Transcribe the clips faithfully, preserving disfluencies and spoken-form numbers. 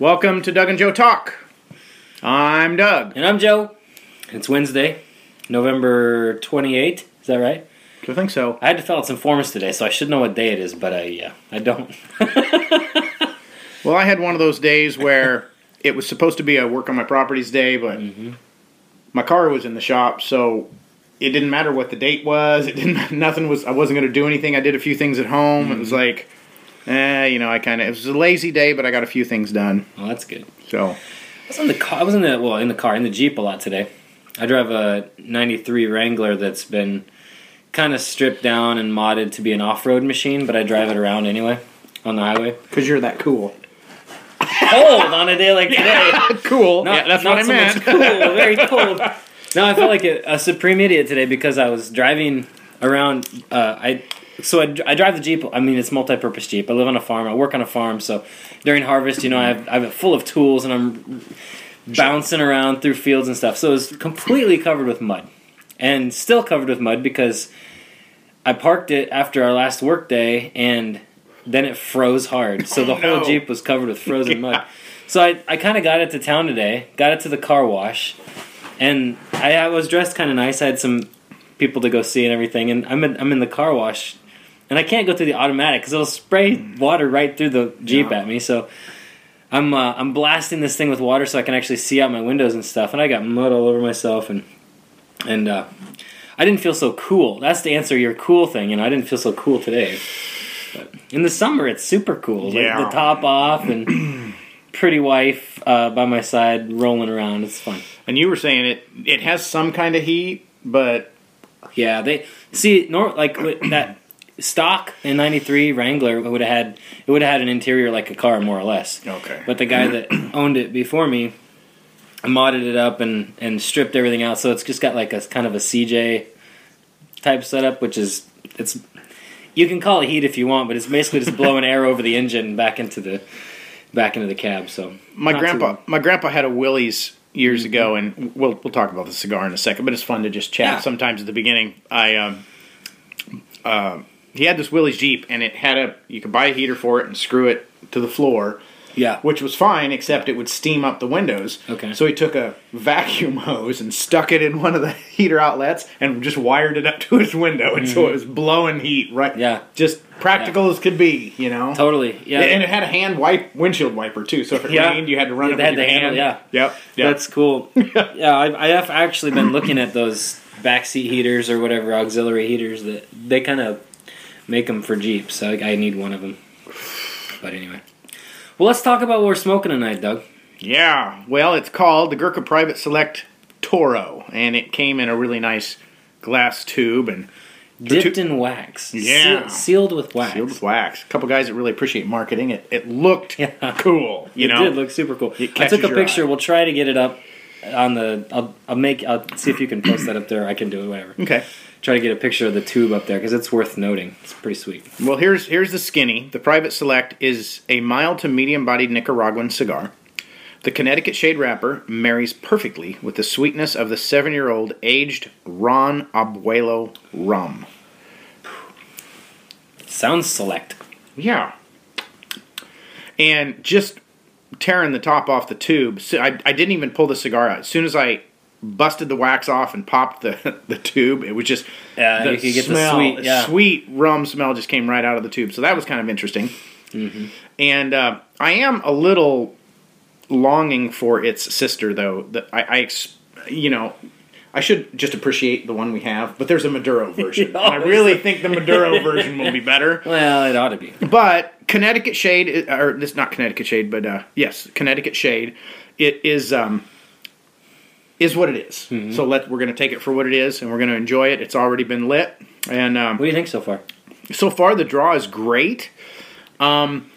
Welcome to Doug and Joe Talk. I'm Doug. And I'm Joe. It's Wednesday, November twenty-eighth. Is that right? I think so. I had to fill out some forms today, so I should know what day it is, but I, yeah, I don't. Well, I had one of those days where it was supposed to be a work on my properties day, but mm-hmm. my car was in the shop, so it didn't matter what the date was. It didn't. Nothing was. I wasn't going to do anything. I did a few things at home. Mm-hmm. It was like... Eh, you know, I kind of... It was a lazy day, but I got a few things done. Well, that's good. So... I was in the car... I was in the... Well, in the car, in the Jeep a lot today. I drive a ninety-three Wrangler that's been kind of stripped down and modded to be an off-road machine, but I drive it around anyway on the highway. Because you're that cool. Cold on a day like today. Cool. Not, yeah, that's not what so I meant. Much cool. Very cold. No, I felt like a, a supreme idiot today because I was driving around... Uh, I... So I, I drive the Jeep. I mean, it's multi-purpose Jeep. I live on a farm. I work on a farm. So during harvest, you know, I have, I have it full of tools, and I'm bouncing around through fields and stuff. So it's completely covered with mud, and still covered with mud because I parked it after our last work day, and then it froze hard. So the oh, no. whole Jeep was covered with frozen yeah. mud. So I, I kind of got it to town today, got it to the car wash, and I, I was dressed kind of nice. I had some people to go see and everything, and I'm in, I'm in the car wash. And I can't go through the automatic because it'll spray water right through the Jeep yeah. at me. So I'm uh, I'm blasting this thing with water so I can actually see out my windows and stuff. And I got mud all over myself, and and uh, I didn't feel so cool. That's the answer. Your cool thing, you know. I didn't feel so cool today. But in the summer, it's super cool. Yeah. Like the top off and pretty wife uh, by my side rolling around. It's fun. And you were saying it. It has some kind of heat, but yeah, they see nor like that. Stock in ninety-three Wrangler would have had it would have had an interior like a car, more or less. Okay. But the guy that owned it before me modded it up and, and stripped everything out, so it's just got like a kind of a C J type setup, which is it's you can call it heat if you want, but it's basically just blowing air over the engine back into the back into the cab. So my grandpa my grandpa had a Willys years mm-hmm. ago, and we'll we'll talk about the cigar in a second, but it's fun to just chat yeah. sometimes at the beginning. I um uh He had this Willys Jeep, and it had a... You could buy a heater for it and screw it to the floor. Yeah. Which was fine, except it would steam up the windows. Okay. So he took a vacuum hose and stuck it in one of the heater outlets and just wired it up to his window. And mm-hmm. so it was blowing heat right... Yeah. Just practical yeah. as could be, you know? Totally, yeah. And it had a hand wipe, windshield wiper, too. So if it yeah. rained, you had to run yeah, it with your hand. Handle, yeah. Yep, yep. That's cool. yeah, I, I have actually been looking at those backseat heaters or whatever, auxiliary heaters, that they kind of... Make them for Jeeps. So I need one of them. But anyway. Well, let's talk about what we're smoking tonight, Doug. Yeah. Well, it's called the Gurkha Private Select Toro. And it came in a really nice glass tube. and Dipped tu- in wax. Yeah. Sealed, sealed with wax. Sealed with wax. A couple guys that really appreciate marketing. It It looked yeah. cool. You it know? Did look super cool. I took a picture. Eye. We'll try to get it up on the... I'll, I'll make... I'll see if you can post that up there. I can do it, whatever. Okay. Try to get a picture of the tube up there because it's worth noting. It's pretty sweet. Well, here's here's the skinny. The Private Select is a mild to medium-bodied Nicaraguan cigar. The Connecticut Shade wrapper marries perfectly with the sweetness of the seven-year-old aged Ron Abuelo rum. Sounds select. Yeah. And just tearing the top off the tube, I, I didn't even pull the cigar out. As soon as I... busted the wax off and popped the, the tube. It was just yeah, the, you could get smell, the sweet, yeah. sweet rum smell just came right out of the tube. So that was kind of interesting. Mm-hmm. And uh, I am a little longing for its sister, though. That I, I, you know, I should just appreciate the one we have. But there's a Maduro version. And I really think the Maduro version will be better. Well, it ought to be. But Connecticut Shade, or this not Connecticut Shade, but uh, yes, Connecticut Shade. It is. Um, Is what it is. Mm-hmm. So let we're going to take it for what it is, and we're going to enjoy it. It's already been lit. And um, what do you think so far? So far, the draw is great. Um,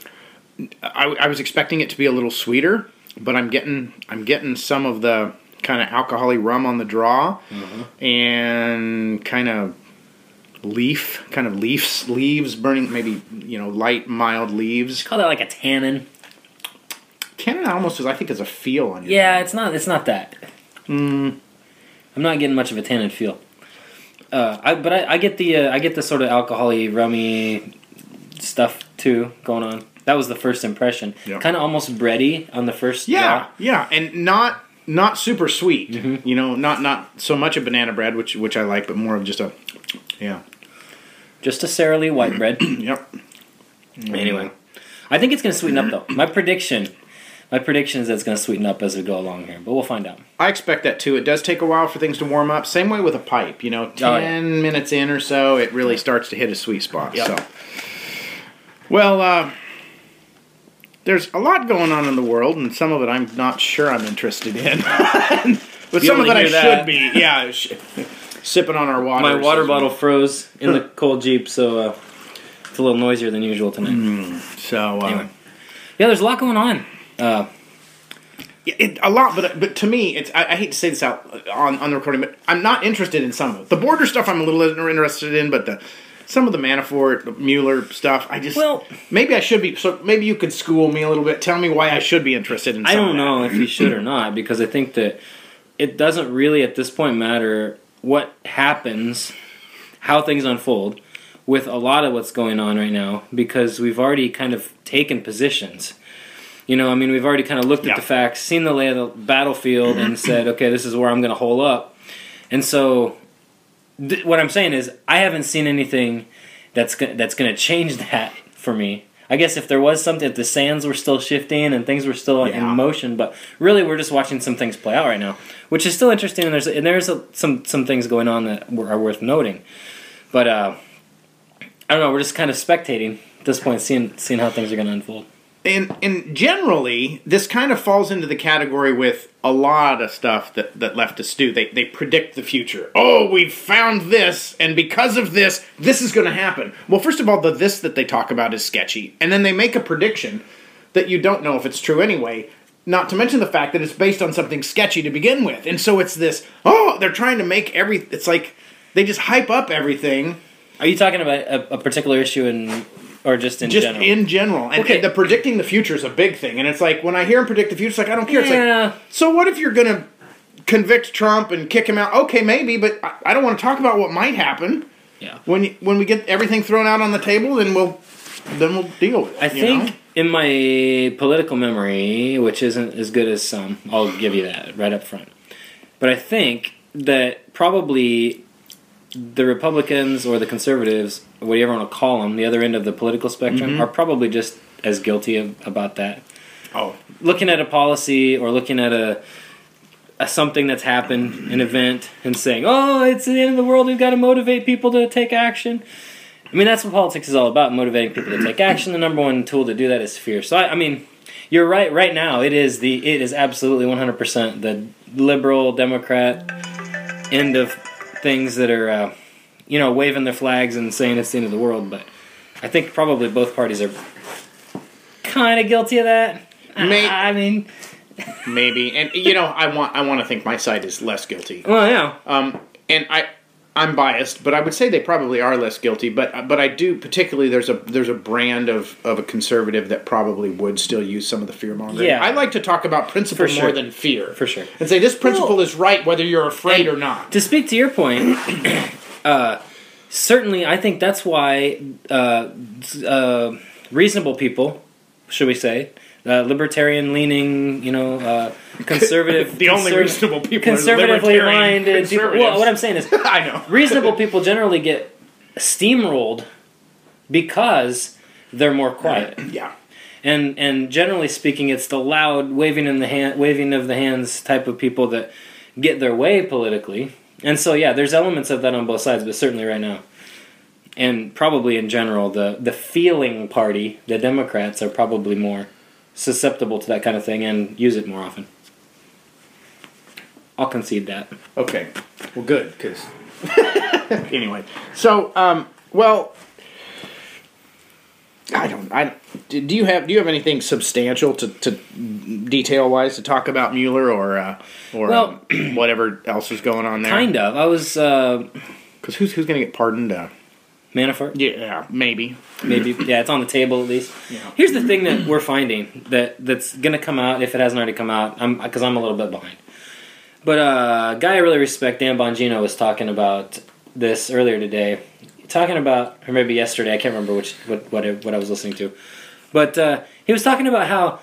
I, I was expecting it to be a little sweeter, but I'm getting I'm getting some of the kind of alcohol-y rum on the draw, mm-hmm. and kind of leaf, kind of leaves, leaves burning. Maybe you know, light, mild leaves. Call that like a tannin. Tannin almost is. I think is a feel on it. Yeah, it's not. It's not that. Mm. I'm not getting much of a tannin feel, uh, I, but I, I get the uh, I get the sort of alcohol-y, rummy stuff too going on. that was the first impression. Yeah. Kind of almost bready on the first. Yeah, draw. yeah, and not not super sweet. Mm-hmm. You know, not not so much a banana bread, which which I like, but more of just a yeah, just a Sara Lee white bread. Yep. Anyway, I think it's going to sweeten up though. My prediction. My prediction is that it's going to sweeten up as we go along here, but we'll find out. I expect that, too. It does take a while for things to warm up. Same way with a pipe. You know, ten oh, yeah. minutes in or so, it really starts to hit a sweet spot. Yep. So, well, uh, there's a lot going on in the world, and some of it I'm not sure I'm interested in. But you some of it I that. should be. Yeah, sh- sipping on our water. My water bottle well. froze in the cold Jeep, so uh, it's a little noisier than usual tonight. Mm, so, uh, anyway. Yeah, there's a lot going on. Uh, yeah, it, a lot, but but to me, it's I, I hate to say this out on, on the recording, but I'm not interested in some of it. The border stuff I'm a little interested in, but the some of the Manafort, the Mueller stuff, I just well maybe I should be. So maybe you could school me a little bit, tell me why I should be interested in. Some I don't of that. know if you should or not, because I think that it doesn't really at this point matter what happens, how things unfold with a lot of what's going on right now, because we've already kind of taken positions. You know, I mean, we've already kind of looked yeah. at the facts, seen the lay of the battlefield, and said, okay, this is where I'm going to hole up. And so th- what I'm saying is I haven't seen anything that's go- that's going to change that for me. I guess if there was something, if the sands were still shifting and things were still yeah. in motion, but really we're just watching some things play out right now, which is still interesting, and there's, and there's a, some, some things going on that are worth noting. But uh, I don't know, we're just kind of spectating at this point, seeing seeing how things are going to unfold. And and generally, this kind of falls into the category with a lot of stuff that, that leftists do. They they predict the future. Oh, we found this, and because of this, this is going to happen. Well, first of all, the this that they talk about is sketchy. And then they make a prediction that you don't know if it's true anyway, not to mention the fact that it's based on something sketchy to begin with. And so it's this, oh, they're trying to make every... It's like they just hype up everything. Are you talking about a, a particular issue in... Or just in just general? Just in general. And, okay. and the predicting the future is a big thing. And it's like, when I hear him predict the future, it's like, I don't care. Yeah. It's like, so what if you're going to convict Trump and kick him out? Okay, maybe, but I, I don't want to talk about what might happen. Yeah. When you, when we get everything thrown out on the table, then we'll then we'll deal with it. I think know? in my political memory, which isn't as good as some, I'll give you that right up front. But I think that probably... the Republicans or the conservatives, whatever you want to call them, the other end of the political spectrum, mm-hmm. are probably just as guilty of, about that. Oh. Looking at a policy or looking at a, a something that's happened, an event, and saying, oh, it's the end of the world, we've got to motivate people to take action. I mean, that's what politics is all about, motivating people to take action. The number one tool to do that is fear. So, I, I mean, you're right. Right now, it is the it is absolutely one hundred percent the liberal, Democrat end of... things that are, uh, you know, waving their flags and saying it's the end of the world, but I think probably both parties are kind of guilty of that. Maybe. I mean, maybe, and you know, I want I want to think my side is less guilty. Well, yeah. Um, and I I'm biased, but I would say they probably are less guilty. But but I do particularly there's a there's a brand of, of a conservative that probably would still use some of the fear mongering. Yeah. I like to talk about principle sure. more than fear, for sure, and say this principle well, is right whether you're afraid or not. To speak to your point, uh, certainly I think that's why uh, uh, reasonable people, should we say, uh, libertarian leaning, you know, uh, conservative, the only conserv- reasonable people, conservatively minded people. Well, what I'm saying is, I know reasonable people generally get steamrolled because they're more quiet. Yeah, and and generally speaking, it's the loud waving in the hand, waving of the hands type of people that get their way politically. And so, yeah, there's elements of that on both sides, but certainly right now. And probably in general, the, the feeling party, the Democrats, are probably more susceptible to that kind of thing and use it more often. I'll concede that. Okay. Well, good, because... anyway. So, um, well... I don't... I, do you have Do you have anything substantial to, to detail-wise to talk about Mueller or, uh, or well, um, whatever else is going on there? Kind of. I was... Because uh, who's, who's going to get pardoned? Uh, Manafort? Yeah, maybe. Maybe. Yeah, it's on the table at least. Yeah. Here's the thing that we're finding that, that's going to come out, if it hasn't already come out, because I'm, I'm a little bit behind. But uh, a guy I really respect, Dan Bongino, was talking about this earlier today. Talking about, or maybe yesterday, I can't remember which what what, what I was listening to. But uh, he was talking about how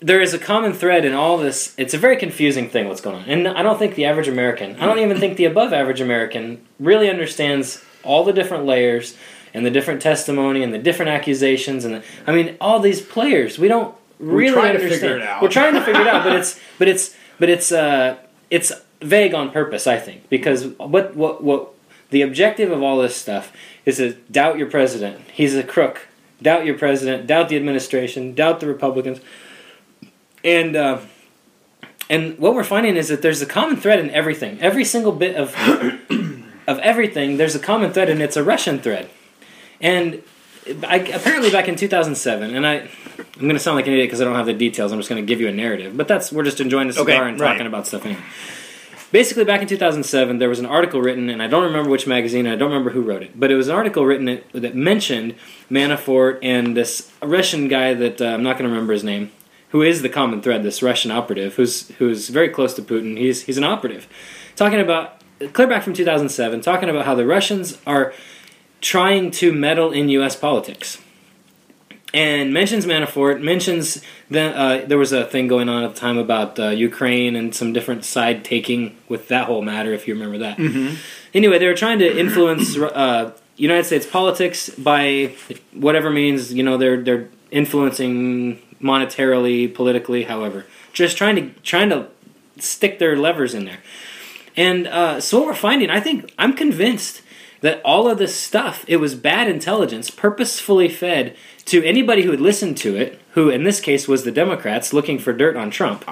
there is a common thread in all this. It's a very confusing thing what's going on. And I don't think the average American, I don't even think the above average American really understands all the different layers and the different testimony and the different accusations. And the, I mean, all these players, we don't really understand. We're trying understand. to figure it out. We're trying to figure it out, but it's, but it's, but it's, uh, it's vague on purpose, I think, because what, what, what the objective of all this stuff is to doubt your president. He's a crook. Doubt your president, doubt the administration, doubt the Republicans. And uh, and what we're finding is that there's a common thread in everything. Every single bit of of everything, there's a common thread, and it's a Russian thread. And I, apparently back in two thousand seven, and I, I'm going to sound like an idiot because I don't have the details. I'm just going to give you a narrative. But that's we're just enjoying a cigar okay, and talking right. about stuff anyway. Basically, back in two thousand seven, there was an article written, and I don't remember which magazine, I don't remember who wrote it, but it was an article written that, that mentioned Manafort and this Russian guy that uh, I'm not going to remember his name, who is the common thread, this Russian operative, who's who's very close to Putin. He's he's an operative. Talking about, clear back from two thousand seven, talking about how the Russians are trying to meddle in U S politics. And mentions Manafort, mentions that uh, there was a thing going on at the time about uh, Ukraine and some different side taking with that whole matter, if you remember that. Mm-hmm. Anyway, they were trying to influence uh, United States politics by whatever means. You know, they're they're influencing monetarily, politically, however, just trying to trying to stick their levers in there. And uh, so what we're finding, I think, I'm convinced that all of this stuff, it was bad intelligence purposefully fed to anybody who would listen to it, who in this case was the Democrats looking for dirt on Trump,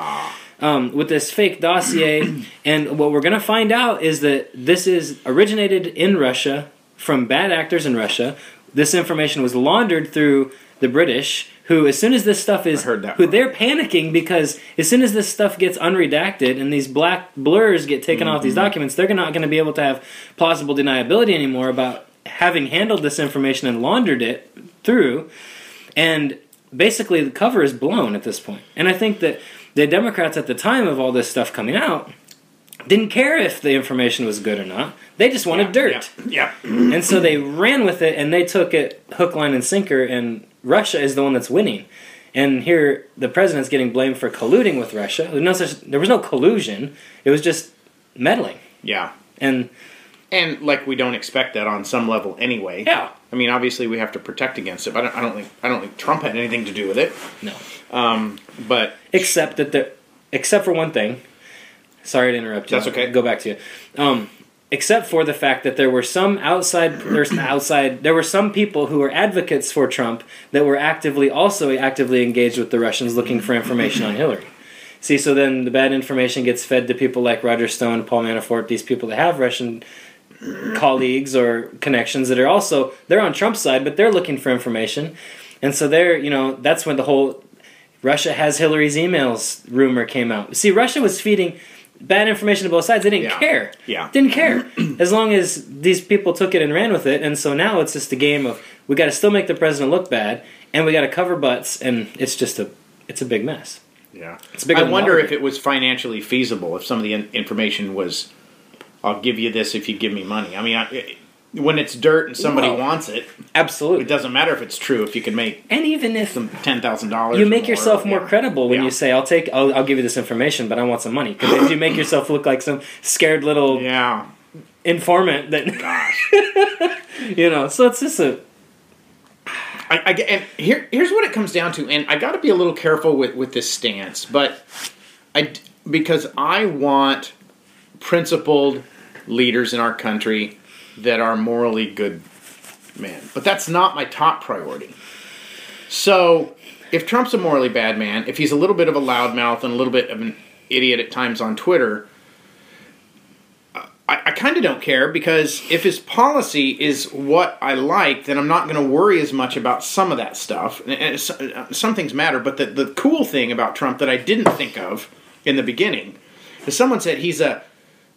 um, with this fake dossier. And what we're going to find out is that this is originated in Russia from bad actors in Russia. This information was laundered through the British, who as soon as this stuff is... I heard that who word. They're panicking because as soon as this stuff gets unredacted and these black blurs get taken mm-hmm. off these documents, they're not going to be able to have plausible deniability anymore about having handled this information and laundered it through. And basically the cover is blown at this point. And I think that the Democrats at the time of all this stuff coming out didn't care if the information was good or not. They just wanted yeah, dirt. Yeah, yeah. And so they ran with it and they took it hook, line, and sinker, and Russia is the one that's winning. And here the president's getting blamed for colluding with Russia. There was no, such, there was no collusion. It was just meddling. Yeah. And and like we don't expect that on some level anyway. Yeah. I mean, obviously we have to protect against it, but I don't, I don't think I don't think Trump had anything to do with it. No. Um, but except that the except for one thing. Sorry to interrupt you. That's okay. I'll go back to you. Um, except for the fact that there were some outside, there's outside, there were some people who were advocates for Trump that were actively, also actively engaged with the Russians looking for information on Hillary. See, so then the bad information gets fed to people like Roger Stone, Paul Manafort, these people that have Russian colleagues or connections that are also, they're on Trump's side, but they're looking for information. And so they're, you know, that's when the whole Russia has Hillary's emails rumor came out. See, Russia was feeding bad information to both sides. They didn't yeah. care. Yeah. Didn't care. As long as these people took it and ran with it. And so now it's just a game of we got to still make the president look bad, and we got to cover butts, and it's just a it's a big mess. Yeah. It's bigger. I wonder if it was financially feasible. If some of the in- information was, I'll give you this if you give me money. I mean, I, it, when it's dirt and somebody well, wants it, absolutely, it doesn't matter if it's true. If you can make and even if some ten thousand dollars, you make more, yourself more yeah. credible when yeah. you say, "I'll take, I'll, I'll give you this information, but I want some money." Because if you make yourself look like some scared little yeah. informant, that gosh, you know. So it's just a. I, I and here here's what it comes down to, and I got to be a little careful with, with this stance, but I because I want principled leaders in our country that are morally good men. But that's not my top priority. So, if Trump's a morally bad man, if he's a little bit of a loudmouth and a little bit of an idiot at times on Twitter, I, I kind of don't care, because if his policy is what I like, then I'm not going to worry as much about some of that stuff. And, and some things matter, but the, the cool thing about Trump that I didn't think of in the beginning is someone said he's a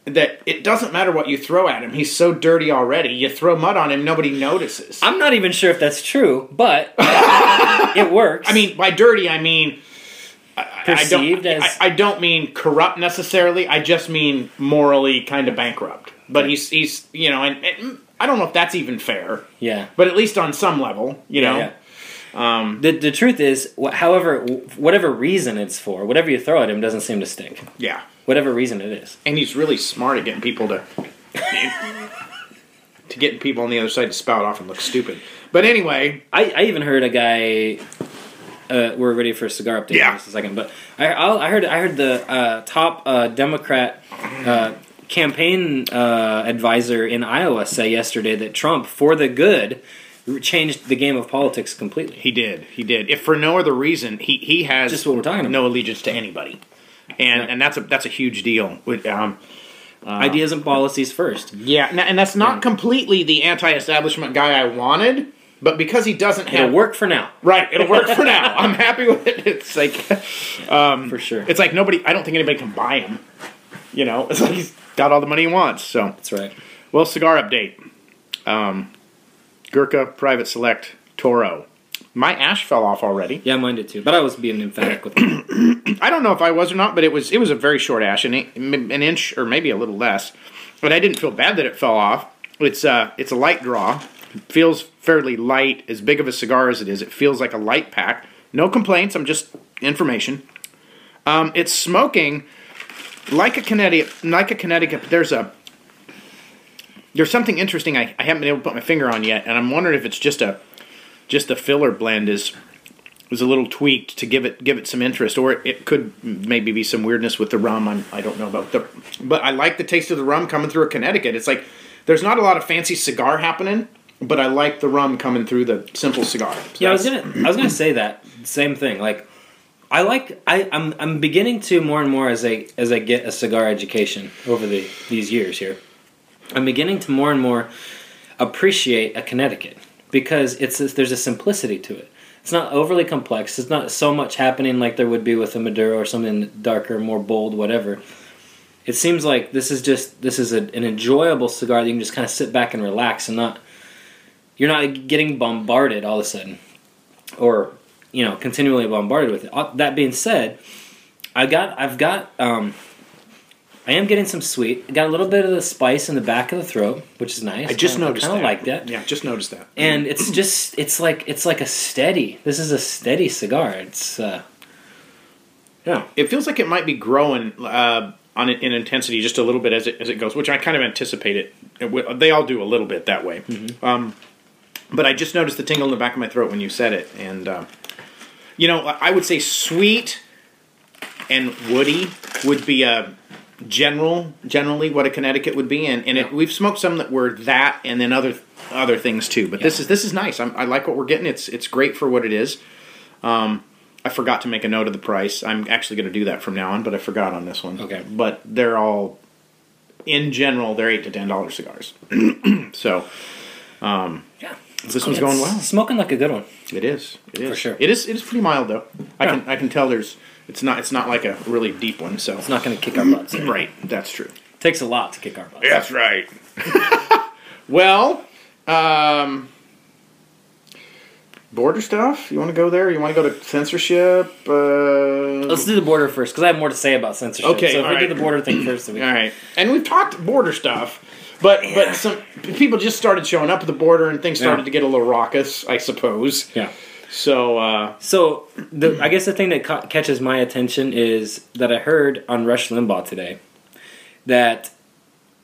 that it doesn't matter what you throw at him. He's so dirty already. You throw mud on him, nobody notices. I'm not even sure if that's true, but it works. I mean, by dirty, I mean... Perceived I don't, as... I, I don't mean corrupt necessarily. I just mean morally kind of bankrupt. But he's, he's you know, and, and I don't know if that's even fair. Yeah. But at least on some level, you know. Yeah, Um, the the truth is, however, whatever reason it's for, whatever you throw at him doesn't seem to stick. Yeah. Whatever reason it is. And he's really smart at getting people to... to get people on the other side to spout off and look stupid. But anyway... I, I even heard a guy... Uh, we're ready for a cigar update yeah. in just a second. But I, I'll, I heard I heard the uh, top uh, Democrat uh, campaign uh, advisor in Iowa say yesterday that Trump, for the good... changed the game of politics completely. He did. He did. If for no other reason, he, he has just what we're talking about. No allegiance to anybody. And yeah. and that's a that's a huge deal. With, um, uh, Ideas and policies first. Yeah, and that's not yeah. completely the anti-establishment guy I wanted, but because he doesn't have... It'll work for now. Right, it'll work for now. I'm happy with it. It's like... Um, for sure. It's like nobody... I don't think anybody can buy him. You know? It's like he's got all the money he wants, so... That's right. Well, cigar update. Um... Gurkha Private Select Toro. My ash fell off already. Yeah, mine did too. But I was being emphatic with it. I don't know if I was or not, but it was it was a very short ash, an, an inch or maybe a little less. But I didn't feel bad that it fell off. It's uh, it's a light draw. It feels fairly light. As big of a cigar as it is, it feels like a light pack. No complaints. I'm just information. Um, it's smoking like a Connecticut. Like a Connecticut. There's a. There's something interesting I, I haven't been able to put my finger on yet, and I'm wondering if it's just a just the filler blend is was a little tweaked to give it give it some interest, or it, it could maybe be some weirdness with the rum. I'm, I don't know about the, but I like the taste of the rum coming through a Connecticut. It's like there's not a lot of fancy cigar happening, but I like the rum coming through the simple cigar. So yeah, I was gonna I was gonna say that same thing. Like I like I I'm I'm beginning to more and more as I as I get a cigar education over the these years here. I'm beginning to more and more appreciate a Connecticut because it's there's a simplicity to it. It's not overly complex. It's not so much happening like there would be with a Maduro or something darker, more bold, whatever. It seems like this is just this is a, an enjoyable cigar that you can just kind of sit back and relax and not you're not getting bombarded all of a sudden or you know continually bombarded with it. That being said, I got I've got. Um, I am getting some sweet. I got a little bit of the spice in the back of the throat, which is nice. I just I, noticed I kinda that. I kind of like that. Yeah, just noticed that. And it's just, it's like, it's like a steady, this is a steady cigar. It's, uh, yeah. It feels like it might be growing uh, on in intensity just a little bit as it as it goes, which I kind of anticipate it. it w- they all do a little bit that way. Mm-hmm. Um, but I just noticed the tingle in the back of my throat when you said it. And, uh, you know, I would say sweet and woody would be a... General, generally, what a Connecticut would be, and and yeah. it, we've smoked some that were that, and then other other things too. But yeah. this is this is nice. I'm, I like what we're getting. It's it's great for what it is. Um, I forgot to make a note of the price. I'm actually going to do that from now on, but I forgot on this one. Okay, but they're all in general they're eight to ten dollar cigars. so, um, yeah, this one's going well. Smoking like a good one. It is. It is for sure. It is. It is pretty mild though. Yeah. I can I can tell there's. It's not. It's not like a really deep one, so it's not going to kick our butts. Right? Right, that's true. It takes a lot to kick our butts. That's right. well, um, border stuff. You want to go there? You want to go to censorship? Uh... Let's do the border first, because I have more to say about censorship. Okay, so if all we right. do the border thing first, then we can. All right. And we've talked border stuff, but yeah. but some people just started showing up at the border, and things started yeah. to get a little raucous, I suppose. Yeah. So, uh, so the, I guess the thing that ca- catches my attention is that I heard on Rush Limbaugh today that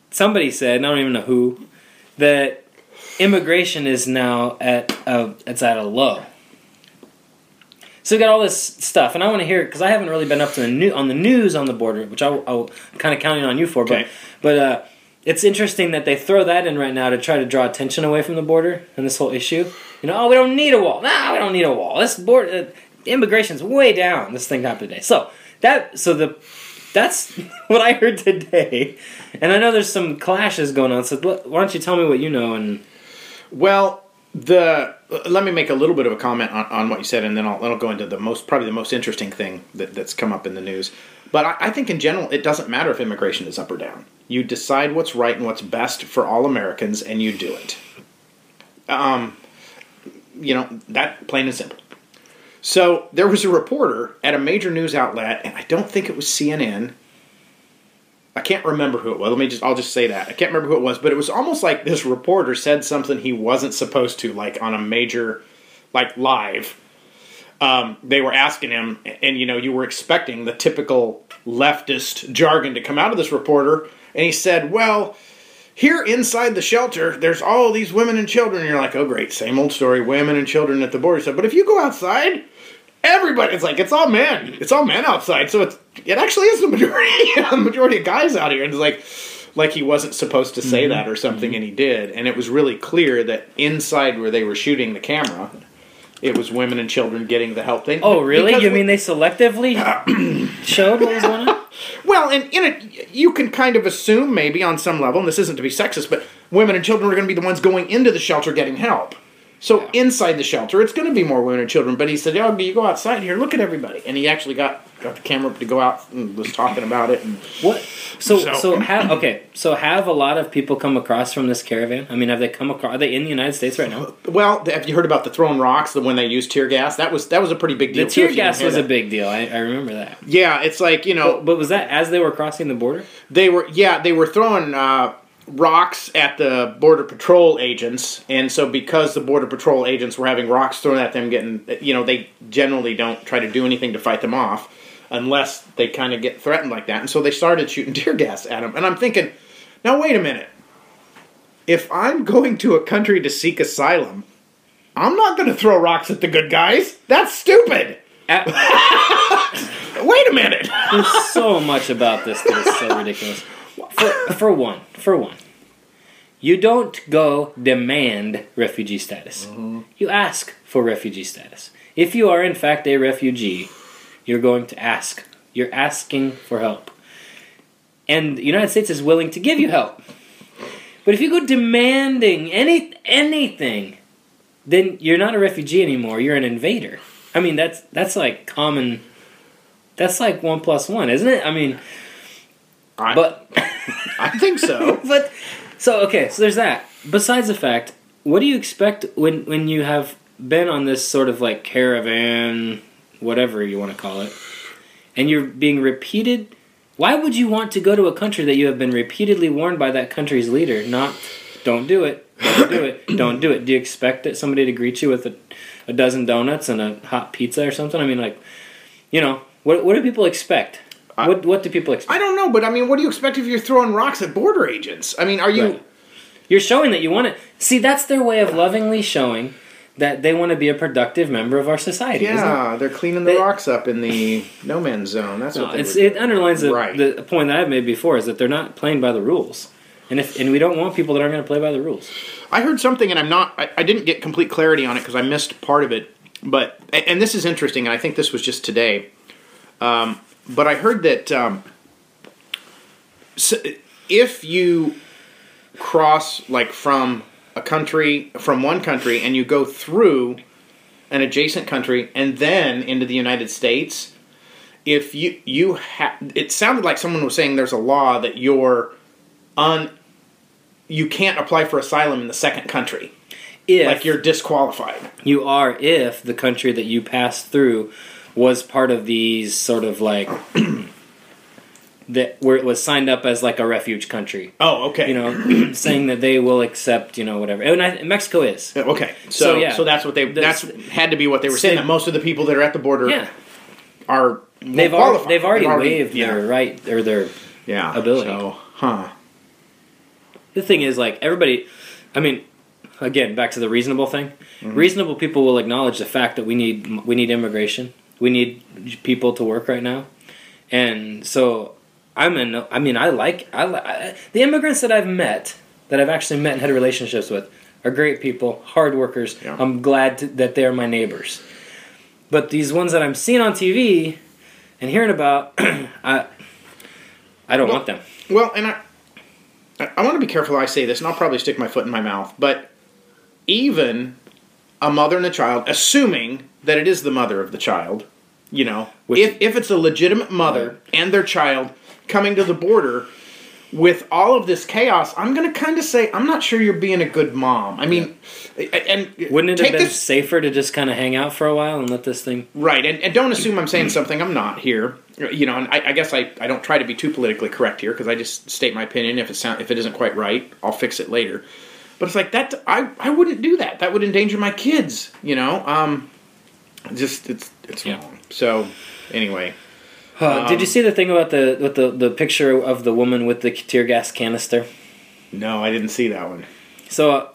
somebody said, and I don't even know who, that immigration is now at a, it's at a low. So we got all this stuff, and I want to hear it because I haven't really been up to the new on the news on the border, which I, I'll kind of counting on you for. Okay. But, but uh, it's interesting that they throw that in right now to try to draw attention away from the border and this whole issue. You know, oh, we don't need a wall. No, we don't need a wall. This border, uh, immigration's way down. This thing happened today. So that, so the, that's what I heard today. And I know there's some clashes going on. So why don't you tell me what you know? And well, the let me make a little bit of a comment on, on what you said, and then I'll, I'll go into the most probably the most interesting thing that, that's come up in the news. But I, I think in general, it doesn't matter if immigration is up or down. You decide what's right and what's best for all Americans, and you do it. Um. You know, that plain and simple. So there was a reporter at a major news outlet, and I don't think it was C N N. I can't remember who it was. Let me just, I'll just say that. I can't remember who it was, but it was almost like this reporter said something he wasn't supposed to, like on a major like live, um, they were asking him, and, and you know, you were expecting the typical leftist jargon to come out of this reporter, and he said, well, here inside the shelter, there's all these women and children. And you're like, oh, great, same old story, women and children at the border. So, but if you go outside, everybody, it's like, it's all men. It's all men outside. So it's, it actually is the majority, the majority of guys out here. And it's like, like he wasn't supposed to say mm-hmm. that or something, mm-hmm. and he did. And it was really clear that inside where they were shooting the camera, it was women and children getting the help they needed. Oh, really? You mean they selectively showed what was going on? Well, and in it, you can kind of assume maybe on some level, and this isn't to be sexist, but women and children are going to be the ones going into the shelter getting help. So yeah. Inside the shelter, it's going to be more women and children. But he said, oh, you go outside here, look at everybody. And he actually got, got the camera to go out and was talking about it. And what? So, so. so have, okay, so have a lot of people come across from this caravan? I mean, have they come across? Are they in the United States right now? Well, have you heard about the throwing rocks, the when they used tear gas? That was that was a pretty big deal. The tear too, gas was that. a big deal. I, I remember that. Yeah, it's like, you know. But, but was that as they were crossing the border? They were, yeah, they were throwing... Uh, rocks at the Border Patrol agents, and so because the Border Patrol agents were having rocks thrown at them, getting, you know, they generally don't try to do anything to fight them off unless they kind of get threatened like that, and so they started shooting tear gas at them. And I'm thinking, now wait a minute, if I'm going to a country to seek asylum, I'm not going to throw rocks at the good guys. That's stupid. At- wait a minute. There's so much about this that is so ridiculous. For, for one, for one, you don't go demand refugee status. Mm-hmm. You ask for refugee status. If you are in fact a refugee, you're going to ask. You're asking for help. And the United States is willing to give you help. But if you go demanding any anything, then you're not a refugee anymore. You're an invader. I mean, that's that's like common... That's like one plus one, isn't it? I mean... I, but I think so. But so okay, so there's that. Besides the fact, what do you expect when when you have been on this sort of like caravan, whatever you want to call it, and you're being repeated? Why would you want to go to a country that you have been repeatedly warned by that country's leader not don't do it, don't do it, don't do it? Do you expect that somebody to greet you with a, a dozen donuts and a hot pizza or something? I mean, like, you know, what what do people expect? What what do people expect? I don't know, but I mean, what do you expect if you're throwing rocks at border agents? I mean, are you... Right. You're showing that you want to... See, that's their way of lovingly showing that they want to be a productive member of our society. Yeah, they're cleaning the they, rocks up in the no man's zone. That's no, what they it's, It underlines the, right. the point that I've made before, is that they're not playing by the rules. And if and we don't want people that aren't going to play by the rules. I heard something, and I'm not... I, I didn't get complete clarity on it because I missed part of it. But and this is interesting, and I think this was just today. Um... But I heard that um, if you cross, like, from a country, from one country, and you go through an adjacent country and then into the United States, if you you ha- it sounded like someone was saying there's a law that you're un you can't apply for asylum in the second country, if like you're disqualified. You are if the country that you pass through was part of these sort of like that where it was signed up as like a refuge country. Oh, okay. You know, saying that they will accept, you know, whatever. And I, Mexico is okay. So, so yeah, so that's what they that's, that's had to be what they were saying. That most of the people that are at the border yeah. are they've qualified. Al- they've already they've already waived yeah. their right or their yeah ability. So, huh. The thing is, like, everybody. I mean. Again, back to the reasonable thing. Mm-hmm. Reasonable people will acknowledge the fact that we need we need immigration. We need people to work right now, and so I'm in. I mean, I like I, I the immigrants that I've met, that I've actually met and had relationships with, are great people, hard workers. Yeah. I'm glad to, that they're my neighbors, but these ones that I'm seeing on T V and hearing about, I I don't well, want them. Well, and I I want to be careful how I say this, and I'll probably stick my foot in my mouth, but even a mother and a child, assuming that it is the mother of the child, you know, Which, if if it's a legitimate mother and their child coming to the border with all of this chaos, I'm going to kind of say, I'm not sure you're being a good mom. I mean, yeah. and wouldn't it have been this, safer to just kind of hang out for a while and let this thing... Right, and, and don't assume I'm saying something I'm not here. You know, and I, I guess I, I don't try to be too politically correct here because I just state my opinion. If it sound, if it isn't quite right, I'll fix it later. But it's like that. I, I wouldn't do that. That would endanger my kids. You know, um, just it's it's yeah. wrong. So anyway, huh. um, did you see the thing about the with the, the picture of the woman with the tear gas canister? No, I didn't see that one. So uh,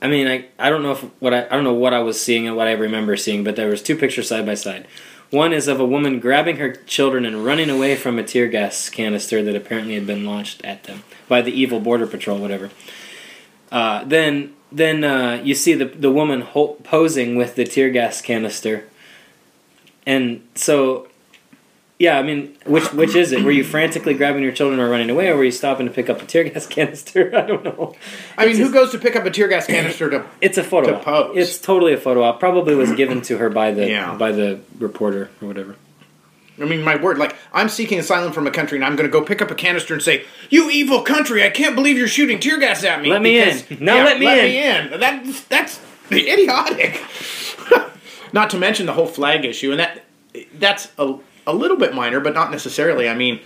I mean, I, I don't know if what I I don't know what I was seeing and what I remember seeing, but there was two pictures side by side. One is of a woman grabbing her children and running away from a tear gas canister that apparently had been launched at them by the evil border patrol, whatever. Uh, then then uh, you see the the woman ho- posing with the tear gas canister. And so, yeah, I mean, which which is it? Were you frantically grabbing your children or running away, or were you stopping to pick up a tear gas canister? I don't know. I it's mean, just, who goes to pick up a tear gas canister to It's a photo to op. Pose? It's totally a photo op. Probably was given to her by the yeah. by the reporter or whatever. I mean, my word, like, I'm seeking asylum from a country, and I'm going to go pick up a canister and say, "You evil country, I can't believe you're shooting tear gas at me." Let me because, in. No, yeah, let me let in. Let me in. That's, that's idiotic. Not to mention the whole flag issue, and that that's a, a little bit minor, but not necessarily. I mean,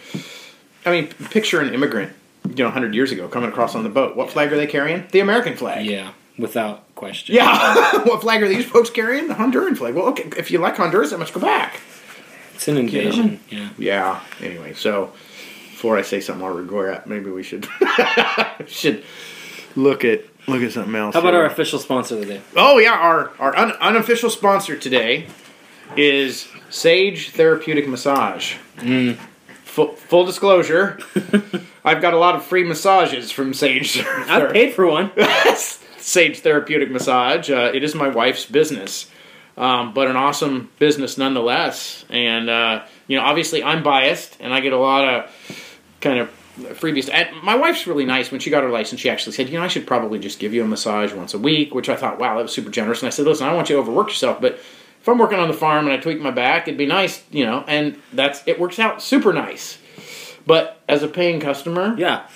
I mean, picture an immigrant, you know, one hundred years ago, coming across on the boat. What flag are they carrying? The American flag. Yeah, without question. Yeah. What flag are these folks carrying? The Honduran flag. Well, okay, if you like Honduras, I must go back. It's an invasion. You know? Yeah. Yeah. Anyway, so before I say something I'll regret, maybe we should should look at look at something else. How about here. Our official sponsor today? Oh yeah, our our un, unofficial sponsor today is Sage Therapeutic Massage. Mm. Full, full disclosure, I've got a lot of free massages from Sage. I paid for one. Sage Therapeutic Massage. Uh, it is my wife's business. Um, but an awesome business nonetheless. And, uh, you know, obviously I'm biased, and I get a lot of kind of freebies. And my wife's really nice. When she got her license, she actually said, you know, I should probably just give you a massage once a week, which I thought, wow, that was super generous. And I said, listen, I don't want you to overwork yourself, but if I'm working on the farm and I tweak my back, it'd be nice, you know, and that's it works out super nice. But as a paying customer... Yeah.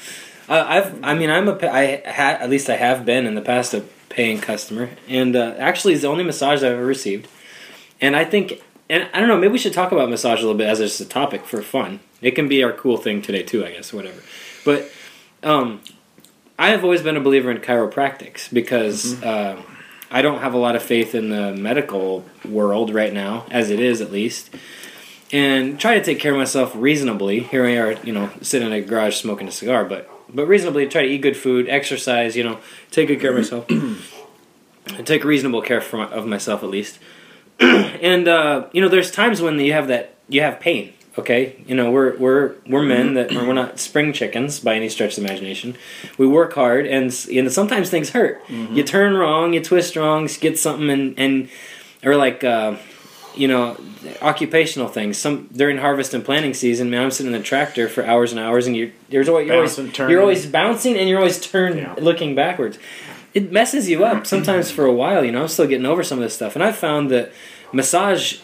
Uh, I've, I mean, I'm a, I ha, at least I have been in the past a paying customer, and uh, actually it's the only massage I've ever received. And I think, and I don't know, maybe we should talk about massage a little bit as just a topic for fun. It can be our cool thing today too, I guess, whatever. But um, I have always been a believer in chiropractics because mm-hmm. uh, I don't have a lot of faith in the medical world right now, as it is at least, and try to take care of myself reasonably. Here we are, you know, sitting in a garage smoking a cigar, but But reasonably, try to eat good food, exercise, you know, take good care of myself. And take reasonable care for my, of myself, at least. And, uh, you know, there's times when you have that, you have pain, okay? You know, we're we're we're men that, we're not spring chickens by any stretch of the imagination. We work hard, and, you know, sometimes things hurt. Mm-hmm. You turn wrong, you twist wrong, get something, and, and or like... Uh, you know, occupational things. Some during harvest and planting season, man, I'm sitting in the tractor for hours and hours, and you're, you're always you're always bouncing and you're always turned yeah. looking backwards. It messes you up sometimes for a while. You know, I'm still getting over some of this stuff, and I found that massage.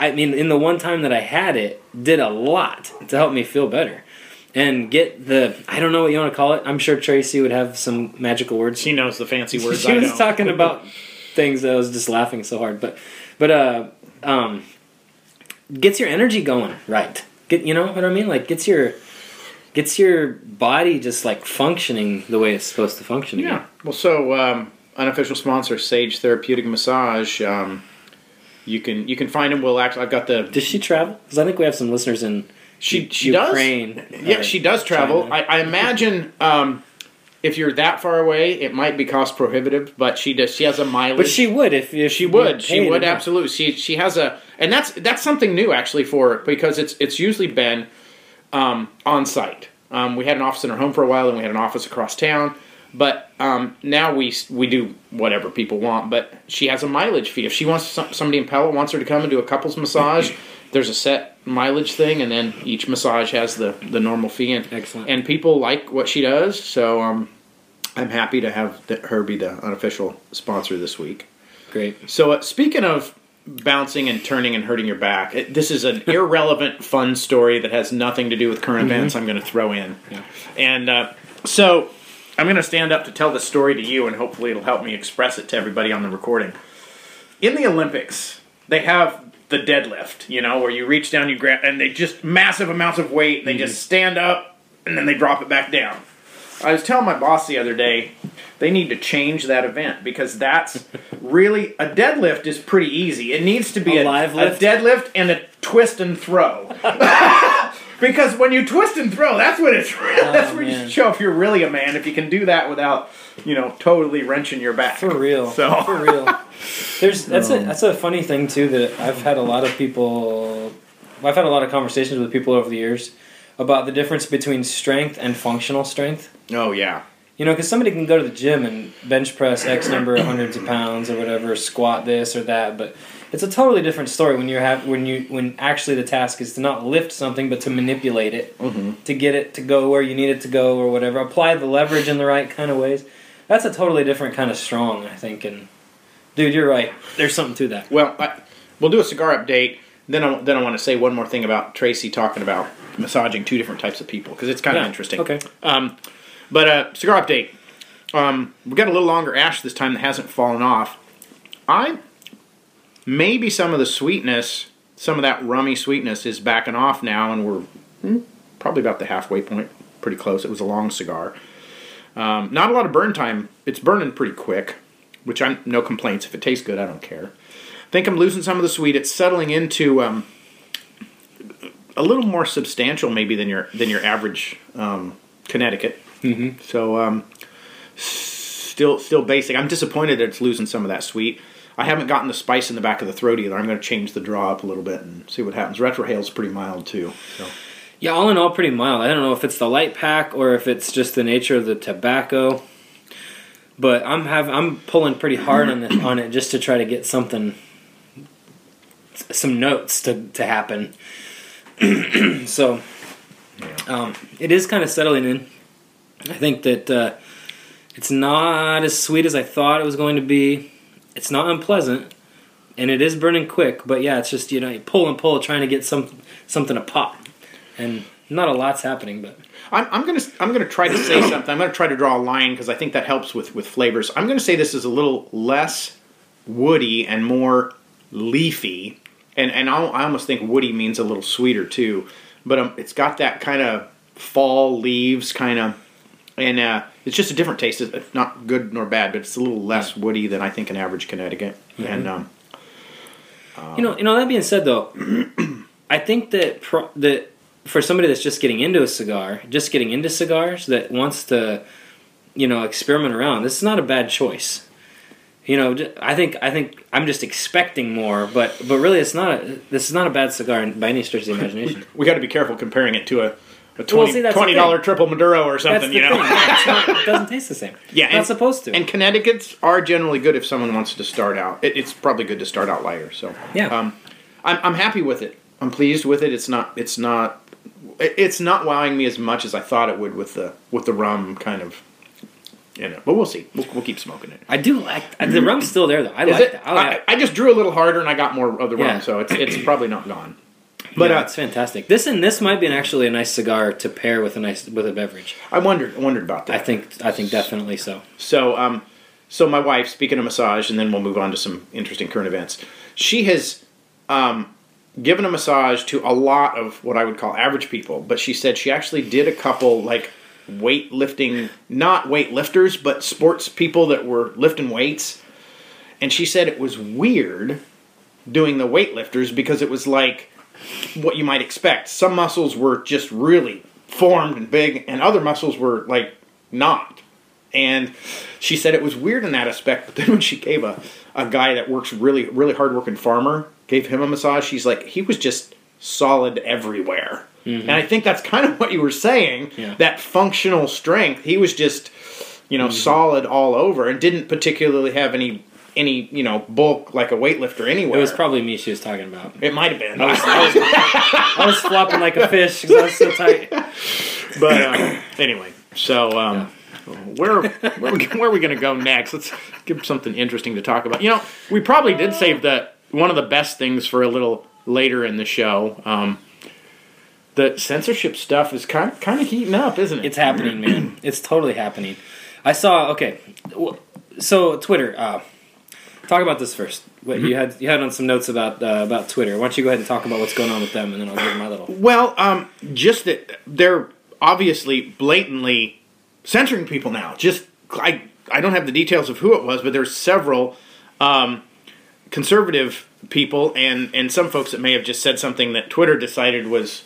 I mean, in the one time that I had it, did a lot to help me feel better and get the. I don't know what you want to call it. I'm sure Tracy would have some magical words. She knows the fancy words. She I was don't. talking about things that I was just laughing so hard, but. But uh, um, gets your energy going, right? Get you know what I mean? Like gets your gets your body just like functioning the way it's supposed to function. Yeah. Again. Well, so um, unofficial sponsor Sage Therapeutic Massage. Um, you can you can find him. We'll actually I've got the. Does she travel? Because I think we have some listeners in she, she Ukraine. Does. Yeah, she does travel. I, I imagine. Um, If you're that far away, it might be cost prohibitive, but she does. She has a mileage. But she would if, if she would. She would absolutely. She she has a, and that's that's something new actually for because it's it's usually been um, on site. Um, we had an office in our home for a while, and we had an office across town. But um, now we we do whatever people want. But she has a mileage fee. If she wants somebody in Pella wants her to come and do a couples massage, there's a set mileage thing, and then each massage has the, the normal fee. And, Excellent. And people like what she does, so um, I'm happy to have the, her be the unofficial sponsor this week. Great. So uh, speaking of bouncing and turning and hurting your back, it, this is an irrelevant fun story that has nothing to do with current mm-hmm. events I'm going to throw in. Yeah. And uh, so I'm going to stand up to tell this story to you, and hopefully it'll help me express it to everybody on the recording. In the Olympics, they have... the deadlift, you know, where you reach down, you grab, and they just massive amounts of weight, and they mm-hmm. just stand up, and then they drop it back down. I was telling my boss the other day, they need to change that event because that's really, a deadlift is pretty easy. It needs to be a, a, live lift? a deadlift and a twist and throw. Because when you twist and throw, that's when it's real. Oh, that's where man. you show if you're really a man, if you can do that without, you know, totally wrenching your back. For real. So. For real. There's that's um, a that's a funny thing too that I've had a lot of people I've had a lot of conversations with people over the years about the difference between strength and functional strength. Oh yeah. You know, because somebody can go to the gym and bench press X number of hundreds of pounds or whatever, squat this or that, but it's a totally different story when you have when you when actually the task is to not lift something but to manipulate it, mm-hmm. to get it to go where you need it to go or whatever. Apply the leverage in the right kind of ways. That's a totally different kind of strong, I think. And dude, you're right. There's something to that. Well, I, we'll do a cigar update. Then I then I want to say one more thing about Tracy talking about massaging two different types of people because it's kind yeah. of interesting. Okay. Um, but uh, cigar update. Um, we got a little longer ash this time that hasn't fallen off. I. Maybe some of the sweetness, some of that rummy sweetness is backing off now, and we're hmm, probably about the halfway point, pretty close. It was a long cigar. Um, not a lot of burn time. It's burning pretty quick, which I'm no complaints. If it tastes good, I don't care. I think I'm losing some of the sweet. It's settling into um, a little more substantial maybe than your than your average um, Connecticut. Mm-hmm. So um, still still basic. I'm disappointed that it's losing some of that sweet. I haven't gotten the spice in the back of the throat either. I'm going to change the draw up a little bit and see what happens. Retrohale's pretty mild too. So. Yeah, all in all, pretty mild. I don't know if it's the light pack or if it's just the nature of the tobacco, but I'm have I'm pulling pretty hard on the, on it just to try to get something, some notes to to happen. So, yeah. um, it is kind of settling in. I think that uh, it's not as sweet as I thought it was going to be. It's not unpleasant, and it is burning quick, but yeah, it's just, you know, you pull and pull trying to get some, something to pop, and not a lot's happening, but... I'm, I'm going to I'm gonna try to say something. I'm going to try to draw a line, because I think that helps with, with flavors. I'm going to say this is a little less woody and more leafy, and, and I'll, I almost think woody means a little sweeter, too, but um, it's got that kind of fall leaves kind of... And uh, it's just a different taste. It's not good nor bad, but it's a little less woody than I think an average Connecticut. Mm-hmm. And um, um, you know, you know. That being said, though, I think that pro- that for somebody that's just getting into a cigar, just getting into cigars, that wants to, you know, experiment around, this is not a bad choice. You know, I think I think I'm just expecting more, but but really, it's not. A, this is not a bad cigar by any stretch of the imagination. we, we got to be careful comparing it to a. A twenty well, see, twenty dollars triple Maduro or something, you know. Not, it doesn't taste the same. Yeah, it's not and, supposed to. And Connecticut's are generally good if someone wants to start out. It, it's probably good to start out lighter. So yeah, um, I'm I'm happy with it. I'm pleased with it. It's not it's not it's not wowing me as much as I thought it would with the with the rum kind of. You know, but we'll see. We'll, we'll keep smoking it. I do like the rum's still there though. I like that. I, like I, I just drew a little harder and I got more of the yeah. rum, so it's it's probably not gone. But yeah, uh, it's fantastic. This and this might be an actually a nice cigar to pair with a nice with a beverage. I wondered wondered about that. I think I think definitely so. So um, so my wife, speaking of massage, and then we'll move on to some interesting current events. She has um, given a massage to a lot of what I would call average people, but she said she actually did a couple like weightlifting, not weightlifters, but sports people that were lifting weights, and she said it was weird doing the weightlifters because it was like. What you might expect. Some muscles were just really formed and big, and other muscles were, like, not. And she said it was weird in that aspect, but then when she gave a, a guy that works really, really hard-working farmer, gave him a massage, she's like, he was just solid everywhere. Mm-hmm. And I think that's kind of what you were saying, yeah. that functional strength. He was just, you know, mm-hmm. solid all over and didn't particularly have any... any, you know, bulk like a weightlifter anywhere. It was probably me she was talking about. It might have been. I was, I was, I was flopping like a fish because I was so tight. But uh, anyway, so um, yeah. where, where, where are we going to go next? Let's give something interesting to talk about. You know, we probably did save the one of the best things for a little later in the show. Um, the censorship stuff is kind of, kind of heating up, isn't it? It's happening, man. It's totally happening. I saw, okay, so Twitter... Uh, Talk about this first. Wait, you had you had on some notes about uh, about Twitter. Why don't you go ahead and talk about what's going on with them, and then I'll give my little. Well, um, just that they're obviously blatantly censoring people now. Just I I don't have the details of who it was, but there's several um, conservative people and, and some folks that may have just said something that Twitter decided was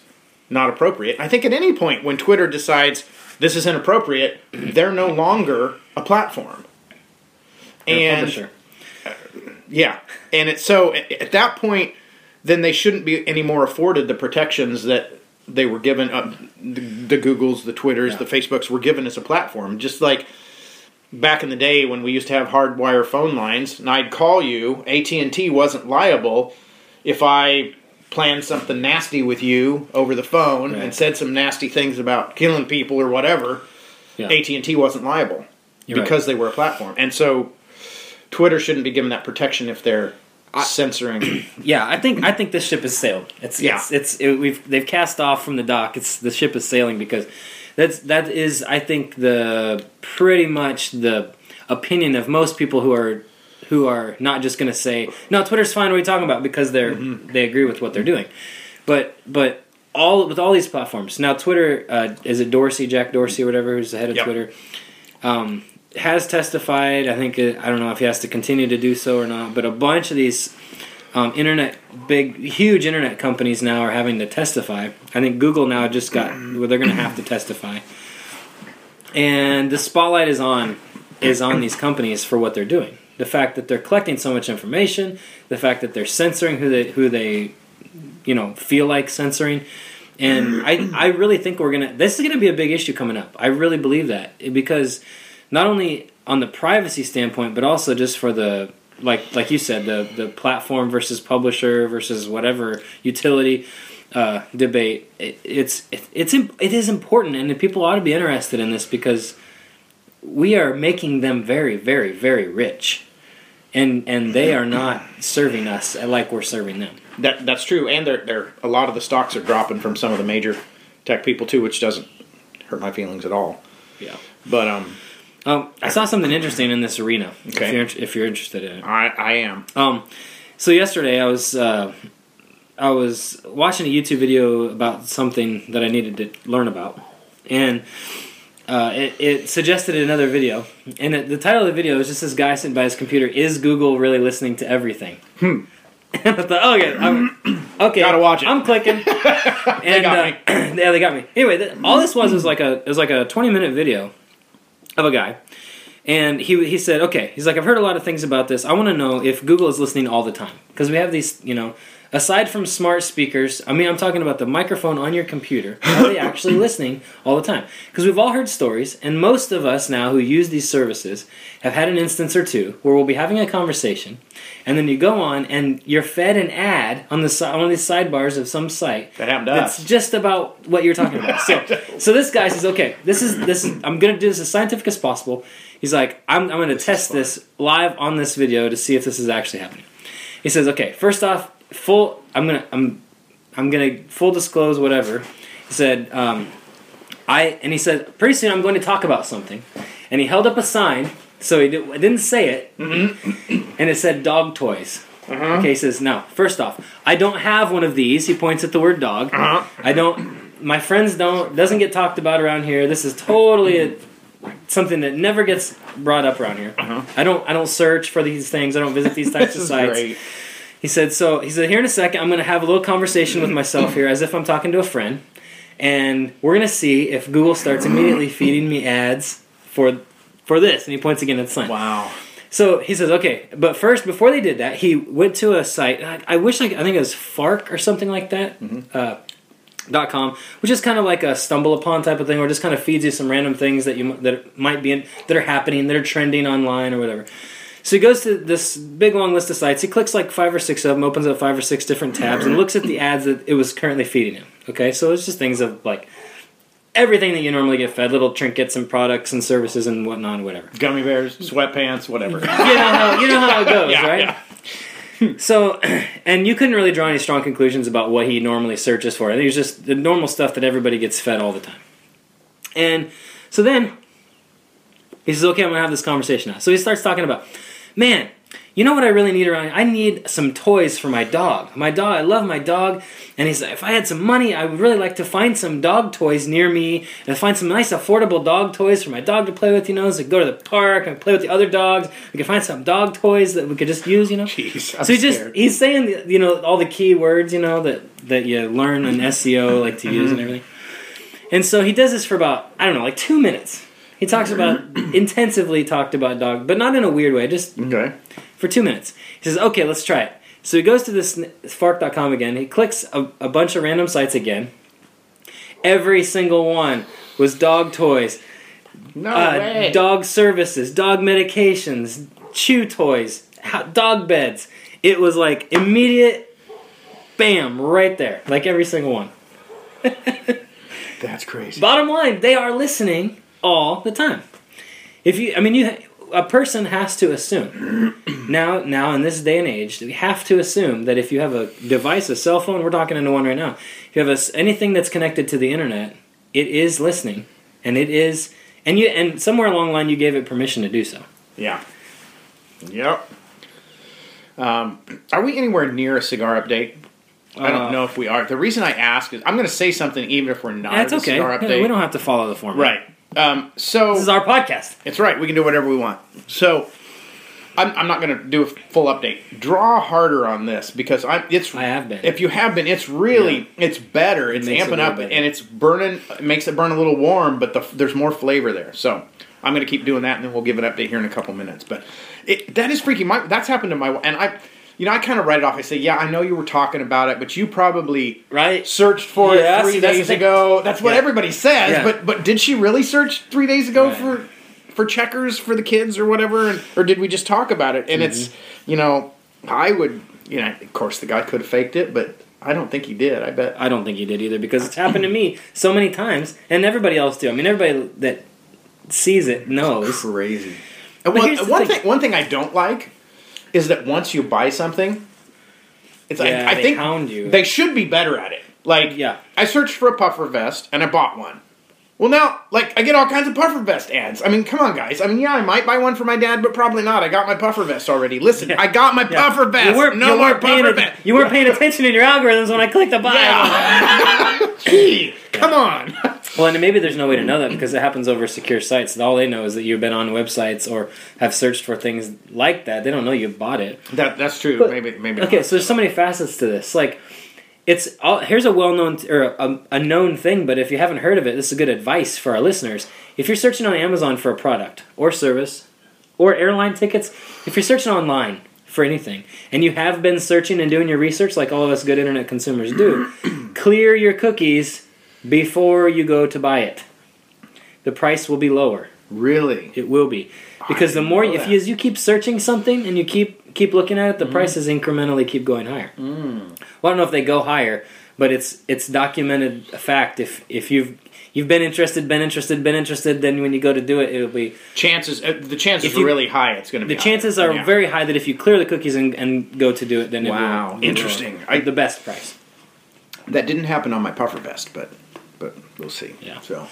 not appropriate. I think at any point when Twitter decides this is inappropriate, they're no longer a platform. They're and a publisher. Yeah, and it's so at that point, then they shouldn't be any more afforded the protections that they were given. Uh, the, the Googles, the Twitters, yeah. the Facebooks were given as a platform. Just like back in the day when we used to have hardwire phone lines, and I'd call you. A T and T wasn't liable if I planned something nasty with you over the phone right. and said some nasty things about killing people or whatever. Yeah. A T and T wasn't liable You're because right. they were a platform, and so Twitter shouldn't be given that protection if they're I, censoring. Yeah, I think I think this ship has sailed. It's yeah. it's, it's it, we've they've cast off from the dock. It's the ship is sailing because that's that is I think the pretty much the opinion of most people who are who are not just going to say no, Twitter's fine. What are you talking about? Because they're mm-hmm. they agree with what they're doing. But but all with all these platforms now, Twitter uh, is it Dorsey, Jack Dorsey, or whatever, who's the head of yep. Twitter. Um, has testified, I think, I don't know if he has to continue to do so or not, but a bunch of these um, internet, big, huge internet companies now are having to testify. I think Google now just got, well, they're going to have to testify. And the spotlight is on, is on these companies for what they're doing. The fact that they're collecting so much information, the fact that they're censoring who they, who they, you know, feel like censoring. And I, I really think we're going to, this is going to be a big issue coming up. I really believe that because not only on the privacy standpoint, but also just for the, like like you said, the, the platform versus publisher versus whatever utility uh, debate. It, it's it, it's it is important, and people ought to be interested in this because we are making them very, very, very rich, and and they are not serving us like we're serving them. That that's true, and they're they're a lot of the stocks are dropping from some of the major tech people too, which doesn't hurt my feelings at all. Yeah, but um. Um, I saw something interesting in this arena, okay. if, you're, if you're interested in it. I, I am. Um, so yesterday I was uh, I was watching a YouTube video about something that I needed to learn about. And uh, it, it suggested another video. And it, the title of the video is just this guy sitting by his computer, Is Google Really Listening to Everything? Hmm. And I thought, oh, okay, I'm, okay, gotta watch it. I'm clicking. And, they got uh, me. Yeah, they got me. Anyway, th- all this was was like a it was like a twenty-minute video of a guy, and he he said, okay, he's like, I've heard a lot of things about this. I want to know if Google is listening all the time, because we have these, you know, aside from smart speakers, I mean, I'm talking about the microphone on your computer, are they actually listening all the time? Because we've all heard stories, and most of us now who use these services have had an instance or two where we'll be having a conversation, and then you go on, and you're fed an ad on the on one of these sidebars of some site that happened to that's us. Just about what you're talking about. So, so this guy says, okay, this is this. Is, I'm going to do this as scientific as possible. He's like, I'm, I'm going to test this live on this video to see if this is actually happening. He says, okay, first off, full. I'm gonna. I'm. I'm gonna full disclose whatever. He said. Um, I and he said. Pretty soon I'm going to talk about something, and he held up a sign. So he did, didn't say it, mm-hmm. and it said dog toys. Uh-huh. Okay, he says, no, first off, I don't have one of these. He points at the word dog. Uh-huh. I don't, my friends don't, doesn't get talked about around here. This is totally a, something that never gets brought up around here. Uh-huh. I don't I don't search for these things. I don't visit these types of sites. Great. He said, so, he said, here in a second, I'm going to have a little conversation with myself here as if I'm talking to a friend, and we're going to see if Google starts immediately feeding me ads for For this, and he points again at the sign. Wow. So he says, okay, but first, before they did that, he went to a site, I, I wish, I, I think it was Fark or something like that, mm-hmm. uh, dot com, which is kind of like a stumble upon type of thing, or just kind of feeds you some random things that you that might be in, that are happening, that are trending online or whatever. So he goes to this big long list of sites, he clicks like five or six of them, opens up five or six different tabs, and looks at the ads that it was currently feeding him. Okay, so it's just things of like everything that you normally get fed, little trinkets and products and services and whatnot and whatever. Gummy bears, sweatpants, whatever. you, know how, you know how it goes, yeah, right? Yeah. So, and you couldn't really draw any strong conclusions about what he normally searches for. I think it was just the normal stuff that everybody gets fed all the time. And so then, he says, okay, I'm going to have this conversation now. So he starts talking about, man, you know what I really need around? I need some toys for my dog. My dog, I love my dog. And he's like, if I had some money, I would really like to find some dog toys near me and find some nice affordable dog toys for my dog to play with, you know, so I could go to the park and play with the other dogs. We could find some dog toys that we could just use, you know. Jeez, I'm so he's just scared. He's saying, you know, all the key words, you know, that, that you learn in S E O, like to use and everything. And so he does this for about, I don't know, like two minutes. He talks about, intensively talked about dog, but not in a weird way, just okay. for two minutes. He says, okay, let's try it. So he goes to this fark dot com again. He clicks a, a bunch of random sites again. Every single one was dog toys. No uh, way. Dog services, dog medications, chew toys, dog beds. It was like immediate, bam, right there. Like every single one. That's crazy. Bottom line, they are listening all the time. If you, I mean, you, a person has to assume now, now in this day and age, we have to assume that if you have a device, a cell phone, we're talking into one right now. If you have a, anything that's connected to the internet, it is listening, and it is, and you, and somewhere along the line, you gave it permission to do so. Yeah. Yep. Um, are we anywhere near a cigar update? I don't know if we are. The reason I ask is I'm going to say something even if we're not. That's okay. Cigar update. Yeah, we don't have to follow the format. Right. Um, so this is our podcast. It's right. We can do whatever we want. So I'm, I'm not going to do a full update. Draw harder on this because I'm. It's. I have been. If you have been, it's really. Yeah. It's better. It's it amping it up better. And it's burning. It makes it burn a little warm, but the, there's more flavor there. So I'm going to keep doing that, and then we'll give an update here in a couple minutes. But it, that is freaky. My, that's happened to my and I. You know, I kind of write it off. I say, yeah, I know you were talking about it, but you probably right? searched for yeah, it three days ago. That's what yeah. everybody says. Yeah. But but did she really search three days ago right. for for checkers for the kids or whatever? And, or did we just talk about it? And mm-hmm. it's, you know, I would, you know, of course the guy could have faked it, but I don't think he did. I bet. I don't think he did either because it's happened to me so many times and everybody else too. I mean, everybody that sees it knows. It's crazy. And one, one, thing. Thing, one thing I don't like is that once you buy something, it's yeah, like, I they think hound you. They should be better at it. Like, yeah. I searched for a puffer vest, and I bought one. Well, now, like, I get all kinds of puffer vest ads. I mean, come on, guys. I mean, yeah, I might buy one for my dad, but probably not. I got my puffer vest already. Listen, yeah. I got my yeah. puffer vest. You no you more puffer vest. You weren't paying attention in your algorithms when I clicked the buy. Yeah. Gee, yeah. Come on. Well, and maybe there's no way to know that because it happens over secure sites. All they know is that you've been on websites or have searched for things like that. They don't know you bought it. That That's true. But, maybe. maybe. Okay, not. So there's so many facets to this. Like, It's all, here's a well-known or a, a known thing, but if you haven't heard of it, this is good advice for our listeners. If you're searching on Amazon for a product or service or airline tickets, if you're searching online for anything and you have been searching and doing your research like all of us good internet consumers do, clear your cookies before you go to buy it. The price will be lower. Really? It will be. Because the more if you, as you keep searching something and you keep keep looking at it, the mm. prices incrementally keep going higher. Mm. Well, I don't know if they go higher, but it's it's documented a fact. If if you've you've been interested, been interested, been interested, then when you go to do it, it'll be chances. Uh, the chances you, are really high. It's going to be the high. Chances are yeah. very high that if you clear the cookies and, and go to do it, then wow, it'll be interesting. I, the best price. That didn't happen on my puffer vest, but but we'll see. Yeah. So,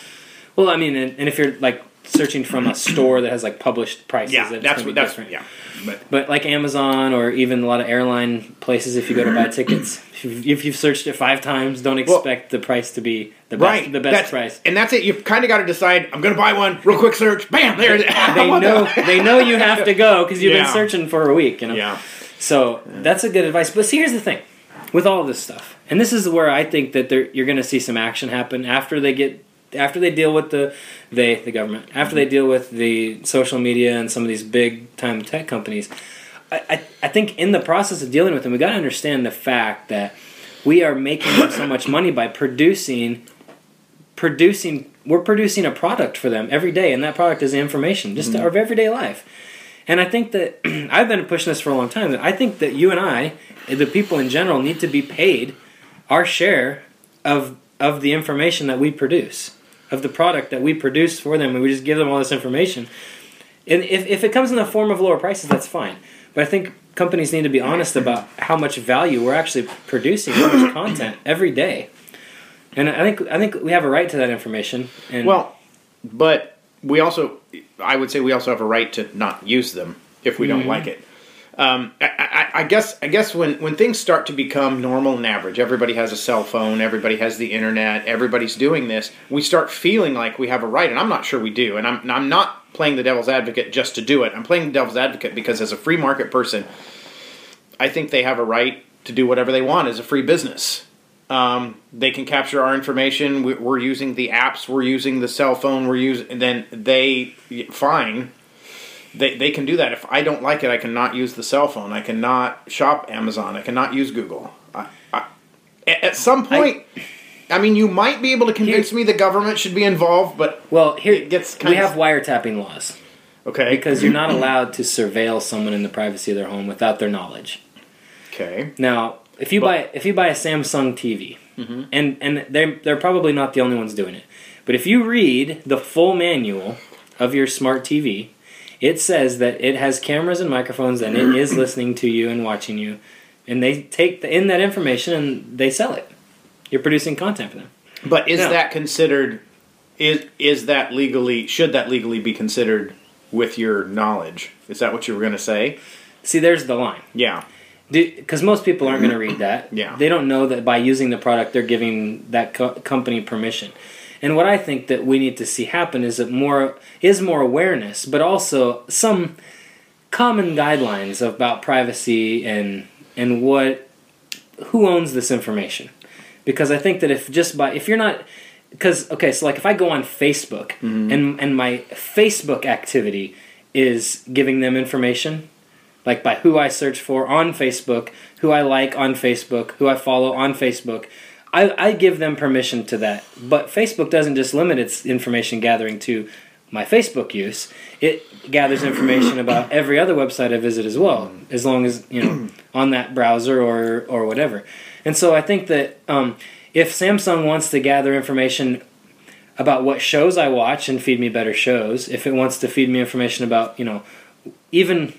well, I mean, and, and if you're like. Searching from a store that has like published prices. Yeah, that's, that's what that's different. Yeah, but. but like Amazon or even a lot of airline places, if you go to buy tickets, if you've searched it five times, don't expect well, the price to be the best, right. the best that's, price. And that's it. You've kind of got to decide. I'm going to buy one. Real quick search. Bam. There it is. They know. They know you have to go because you've yeah. been searching for a week. You know. Yeah. So yeah. that's a good advice. But see, here's the thing with all this stuff, and this is where I think that you're going to see some action happen after they get. After they deal with the they the government, after they deal with the social media and some of these big time tech companies, I, I, I think in the process of dealing with them, we got to understand the fact that we are making them so much money by producing, producing. We're producing a product for them every day, and that product is information, just mm-hmm. to, of everyday life. And I think that I've been pushing this for a long time. I think that you and I, the people in general, need to be paid our share of of the information that we produce. Of the product that we produce for them, and we just give them all this information. And if, if it comes in the form of lower prices, that's fine. But I think companies need to be honest about how much value we're actually producing, how much content every day. And I think I think we have a right to that information. And well, but we also, I would say, we also have a right to not use them if we don't mm-hmm. like it. Um, I, I, I guess I guess when, when things start to become normal and average, everybody has a cell phone, everybody has the internet, everybody's doing this, we start feeling like we have a right, and I'm not sure we do, and I'm, and I'm not playing the devil's advocate just to do it. I'm playing the devil's advocate because as a free market person, I think they have a right to do whatever they want as a free business. Um, they can capture our information, we, we're using the apps, we're using the cell phone, we're using, and then they, fine. They they can do that. If I don't like it, I cannot use the cell phone. I cannot shop Amazon. I cannot use Google. I, I, at some point, I, I mean, you might be able to convince here, me the government should be involved, but well, here it gets kind we of, have wiretapping laws. Okay, because you're not allowed to surveil someone in the privacy of their home without their knowledge. Okay. Now, if you but, buy if you buy a Samsung T V, mm-hmm. and and they they're probably not the only ones doing it, but if you read the full manual of your smart T V. It says that it has cameras and microphones, and it is listening to you and watching you. And they take the, in that information, and they sell it. You're producing content for them. But is now, that considered, is is that legally, should that legally be considered with your knowledge? Is that what you were going to say? See, there's the line. Yeah. Because most people aren't going to read that. Yeah. They don't know that by using the product, they're giving that co- company permission. And what I think that we need to see happen is that more is more awareness, but also some common guidelines about privacy and and what who owns this information. Because I think that if just by if you're not because okay, so like if I go on Facebook mm-hmm. and and my Facebook activity is giving them information, like by who I search for on Facebook, who I like on Facebook, who I follow on Facebook. I, I give them permission to that, but Facebook doesn't just limit its information gathering to my Facebook use. It gathers information about every other website I visit as well, as long as, you know, on that browser or, or whatever. And so I think that um, if Samsung wants to gather information about what shows I watch and feed me better shows, if it wants to feed me information about, you know, even...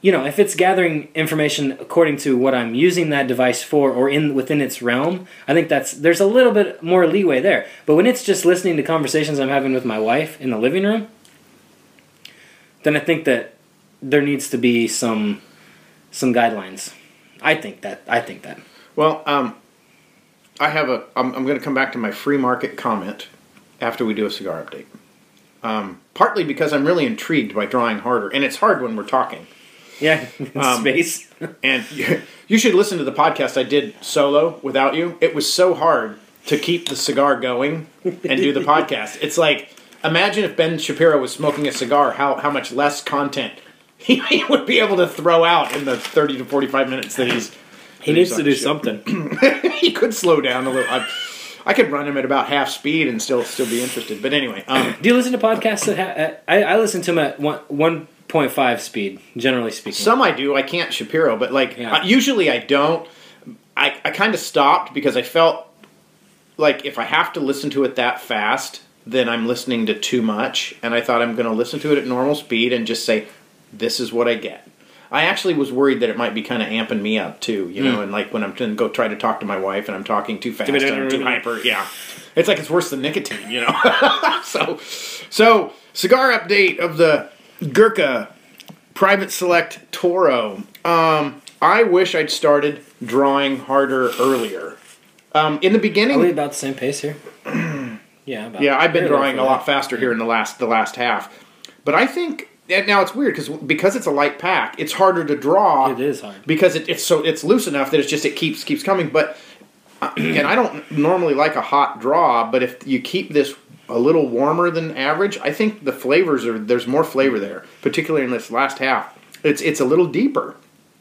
You know, if it's gathering information according to what I'm using that device for or in within its realm, I think that's there's a little bit more leeway there. But when it's just listening to conversations I'm having with my wife in the living room, then I think that there needs to be some some guidelines. I think that. I think that. Well, um, I have a... I'm, I'm going to come back to my free market comment after we do a cigar update. Um, partly because I'm really intrigued by drawing harder. And it's hard when we're talking. Yeah, um, space. And you should listen to the podcast I did solo without you. It was so hard to keep the cigar going and do the podcast. It's like, imagine if Ben Shapiro was smoking a cigar, how, how much less content he, he would be able to throw out in the thirty to forty-five minutes that he's... He that needs he's to do ship. something. He could slow down a little. I, I could run him at about half speed and still still be interested. But anyway. Um, do you listen to podcasts that... Ha- I, I listen to them at one... one point five speed, generally speaking. Some I do. I can't Shapiro, but like yeah. I, usually I don't. I, I kind of stopped because I felt like if I have to listen to it that fast, then I'm listening to too much. And I thought I'm going to listen to it at normal speed and just say, this is what I get. I actually was worried that it might be kind of amping me up too, you know, mm. and like when I'm going to go try to talk to my wife and I'm talking too fast and I'm too hyper. Yeah. It's like it's worse than nicotine, you know. so, so cigar update of the... Gurkha Private Select Toro. Um, I wish I'd started drawing harder earlier. Um, in the beginning, are we about the same pace here? yeah, about yeah. I've been drawing a lot faster here in the last the last half. But I think and now it's weird because because it's a light pack, it's harder to draw. It is hard because it, it's so it's loose enough that it's just it keeps keeps coming. But and I don't normally like a hot draw, but if you keep this a little warmer than average, I think the flavors are, there's more flavor there, particularly in this last half. It's it's a little deeper.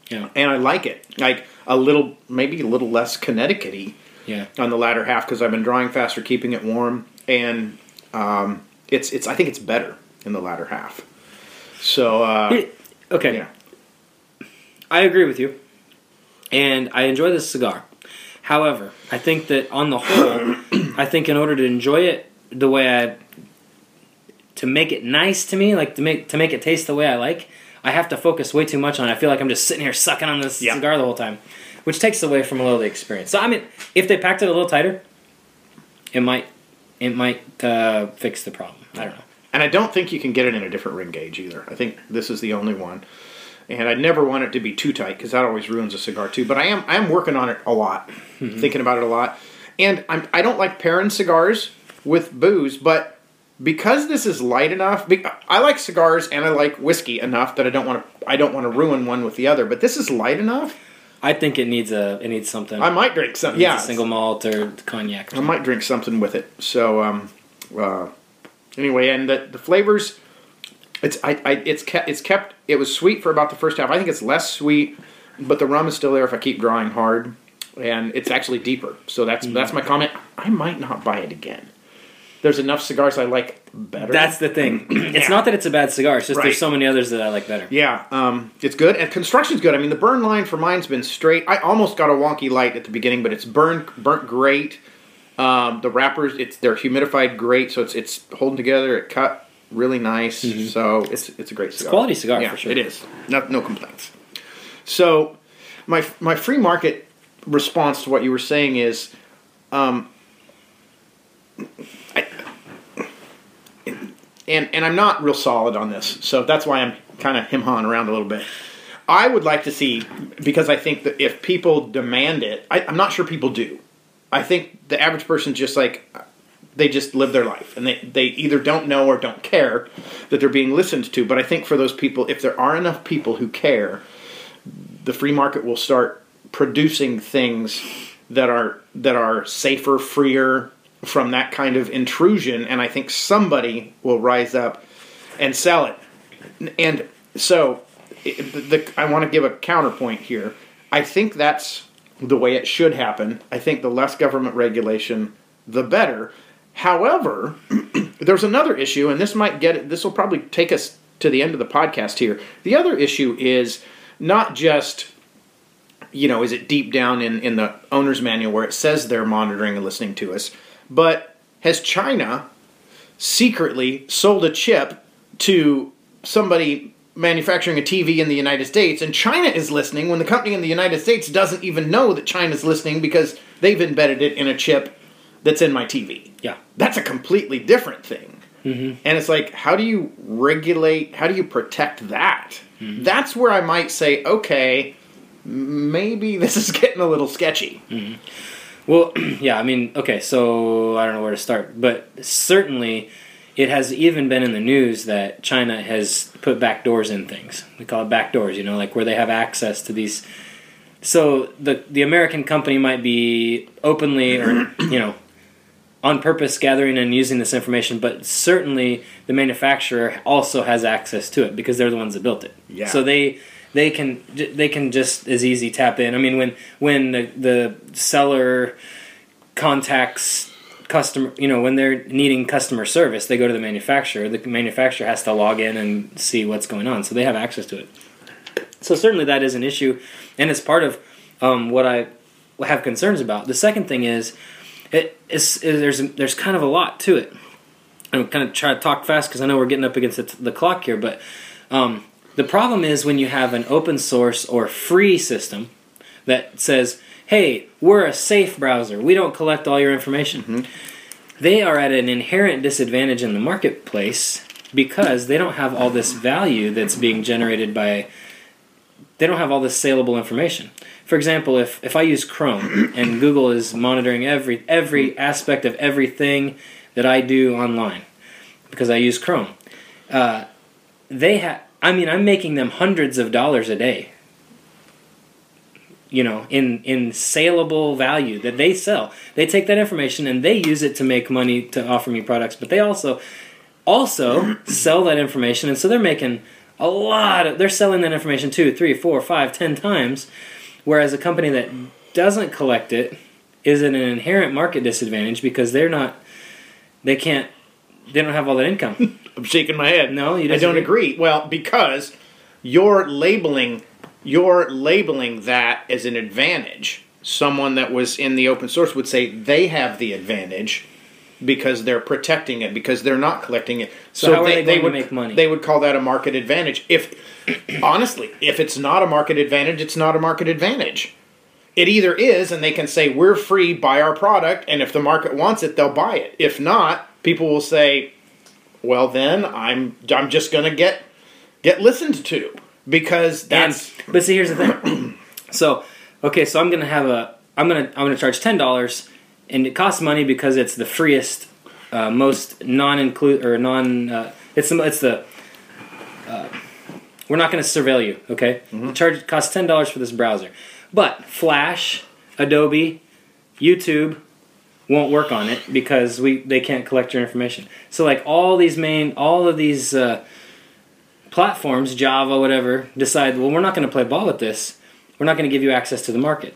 Yeah. And I like it. Like a little, maybe a little less Connecticut-y yeah. on the latter half because I've been drawing faster, keeping it warm. And um, it's it's I think it's better in the latter half. So, uh, okay. Yeah. I agree with you. And I enjoy this cigar. However, I think that on the whole, I think in order to enjoy it, the way I to make it nice to me, like to make to make it taste the way I like, I have to focus way too much on it. I feel like I'm just sitting here sucking on this yeah. cigar the whole time, which takes away from a little of the experience. So I mean, if they packed it a little tighter, it might it might uh, fix the problem. I don't know. And I don't think you can get it in a different ring gauge either. I think this is the only one. And I never want it to be too tight because that always ruins a cigar too. But I am I am working on it a lot, mm-hmm. thinking about it a lot. And I'm, I don't like pairing cigars with booze, but because this is light enough, I like cigars and I like whiskey enough that I don't want to I don't want to ruin one with the other. But this is light enough. I think it needs a it needs something. I might drink something. Yeah, a single malt or cognac. Or I might drink something with it. So um, uh, anyway, and the, the flavors. It's I, I it's kept it's kept it was sweet for about the first half. I think it's less sweet, but the rum is still there if I keep drawing hard, and it's actually deeper. So that's mm. that's my comment. I might not buy it again. There's enough cigars I like better. That's the thing. It's yeah. not that it's a bad cigar. It's just right. there's so many others that I like better. Yeah, um, it's good, and construction's good. I mean, the burn line for mine's been straight. I almost got a wonky light at the beginning, but it's burned burnt great. Um, the wrappers, it's they're humidified great, so it's it's holding together. It cut. Really nice, mm-hmm. so it's it's a great cigar. It's a quality cigar, yeah, for sure. It is. No, no complaints. So, my my free market response to what you were saying is, um, I, and and I'm not real solid on this, so that's why I'm kind of hem-hawing around a little bit. I would like to see, because I think that if people demand it, I, I'm not sure people do. I think the average person's just like. They just live their life, and they, they either don't know or don't care that they're being listened to. But I think for those people, if there are enough people who care, the free market will start producing things that are that are safer, freer from that kind of intrusion. And I think somebody will rise up and sell it. And so it, the, the, I want to give a counterpoint here. I think that's the way it should happen. I think the less government regulation, the better. However, there's another issue, and this might get this will probably take us to the end of the podcast here. The other issue is not just, you know, is it deep down in, in the owner's manual where it says they're monitoring and listening to us, but has China secretly sold a chip to somebody manufacturing a T V in the United States, and China is listening when the company in the United States doesn't even know that China's listening because they've embedded it in a chip that's in my T V. Yeah. That's a completely different thing. Mm-hmm. And it's like, how do you regulate, how do you protect that? Mm-hmm. That's where I might say, okay, maybe this is getting a little sketchy. Mm-hmm. Well, yeah, I mean, okay, so I don't know where to start. But certainly, it has even been in the news that China has put back doors in things. We call it back doors, you know, like where they have access to these. So the the American company might be openly or, you know, on purpose gathering and using this information, but certainly the manufacturer also has access to it because they're the ones that built it. Yeah. So they they can they can just as easy tap in. I mean, when when the, the seller contacts customer, you know, when they're needing customer service, they go to the manufacturer. The manufacturer has to log in and see what's going on, so they have access to it. So certainly that is an issue, and it's part of um, what I have concerns about. The second thing is. It is, is there's there's kind of a lot to it. I'm kind of trying to talk fast because I know we're getting up against the, the clock here. But um, the problem is when you have an open source or free system that says, "Hey, we're a safe browser. We don't collect all your information." Mm-hmm. They are at an inherent disadvantage in the marketplace because they don't have all this value that's being generated by. They don't have all this saleable information. For example, if, if I use Chrome and Google is monitoring every every aspect of everything that I do online because I use Chrome, uh, they ha- I mean, I'm making them hundreds of dollars a day, you know, in, in saleable value that they sell. They take that information and they use it to make money to offer me products, but they also also sell that information, and so they're making a lot of, they're selling that information two, three, four, five, ten times. Whereas a company that doesn't collect it is at an inherent market disadvantage because they're not, they can't, they don't have all that income. I'm shaking my head. No, you don't. I don't agree. Well, because you're labeling, you're labeling that as an advantage. Someone that was in the open source would say they have the advantage because they're protecting it, because they're not collecting it. So, so how they, are they, going they would to make money? They would call that a market advantage. If honestly, if it's not a market advantage, it's not a market advantage. It either is, and they can say we're free, buy our product, and if the market wants it, they'll buy it. If not, people will say, "Well, then I'm I'm just going to get get listened to." because that's. And, but see, here's the thing. So, okay, so I'm gonna have a. I'm gonna I'm gonna charge ten dollars, and it costs money because it's the freest, uh, most non-include or non. Uh, it's the it's the. Uh, we're not gonna surveil you, okay? Mm-hmm. The charge costs ten dollars for this browser, but Flash, Adobe, YouTube won't work on it because we they can't collect your information. So like all these main all of these uh, platforms, Java, whatever, decide, well, we're not going to play ball with this. We're not going to give you access to the market.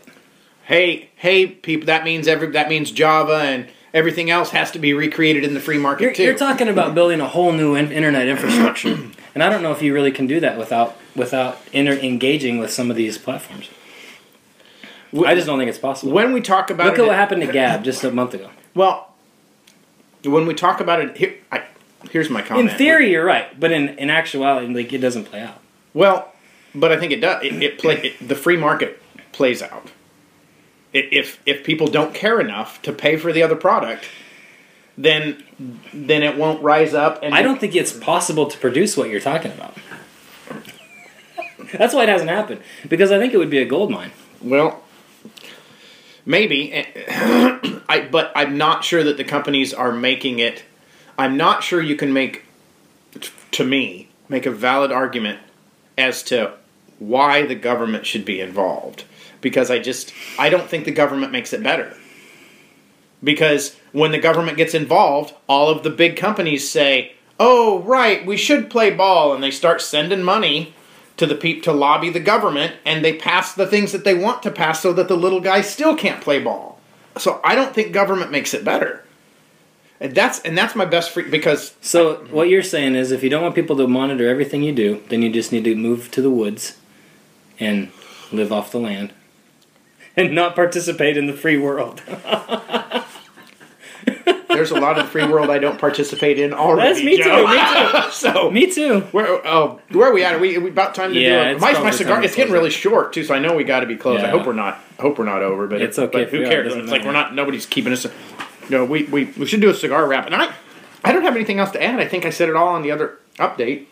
Hey, hey, people, that means every that means Java and everything else has to be recreated in the free market you're, too. You're talking about building a whole new in- internet infrastructure, and I don't know if you really can do that without without inter- engaging with some of these platforms. I just don't think it's possible. When we talk about Look it... Look at what happened to Gab just a month ago. Well, when we talk about it... Here, I, here's my comment. In theory, we, you're right. But in, in actuality, like, it doesn't play out. Well, but I think it does. It, it play, it, the free market plays out. It, if if people don't care enough to pay for the other product, then then it won't rise up. And I don't think it's possible to produce what you're talking about. That's why it hasn't happened. Because I think it would be a gold mine. Well... Maybe, I, but I'm not sure that the companies are making it. I'm not sure you can make, to me, make a valid argument as to why the government should be involved. Because I just, I don't think the government makes it better. Because when the government gets involved, all of the big companies say, oh, right, we should play ball. And they start sending money to the people to lobby the government, and they pass the things that they want to pass so that the little guy still can't play ball. So I don't think government makes it better. And that's and that's my best free, because... So I, what you're saying is if you don't want people to monitor everything you do, then you just need to move to the woods and live off the land and not participate in the free world. There's a lot of the free world I don't participate in already. That's me too. Joe. Me too. so me too. Where, oh, where are we at? Are we, are we about time to yeah, do it? My, my cigar. It's getting really short too, so I know we got to be close. Yeah. I hope we're not. I hope we're not over. But it's okay. But who cares? It's matter. Like we're not. Nobody's keeping us. No, we, we we should do a cigar wrap. And I I don't have anything else to add. I think I said it all on the other update.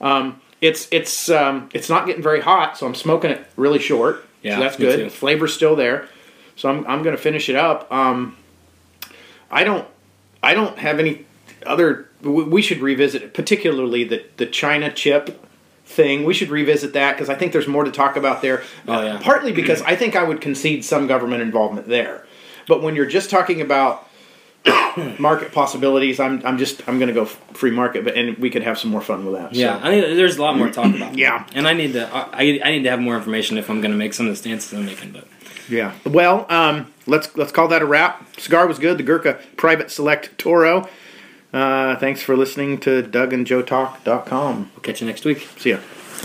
Um, it's it's um, it's not getting very hot, so I'm smoking it really short. Yeah, so that's good. Too. The flavor's still there, so I'm I'm gonna finish it up. Um, I don't. I don't have any other... We should revisit, particularly the, the China chip thing. We should revisit that because I think there's more to talk about there. Oh, yeah. Partly because I think I would concede some government involvement there. But when you're just talking about market possibilities, I'm I'm just I'm going to go free market, but and we could have some more fun with that. Yeah, so. I think there's a lot more to talk about. Yeah, and I need to I I need to have more information if I'm going to make some of the stances I'm making, but. Yeah. Well, um, let's let's call that a wrap. Cigar was good. The Gurkha Private Select Toro. Uh, thanks for listening to Doug and Joe Talk dot com. We'll catch you next week. See ya.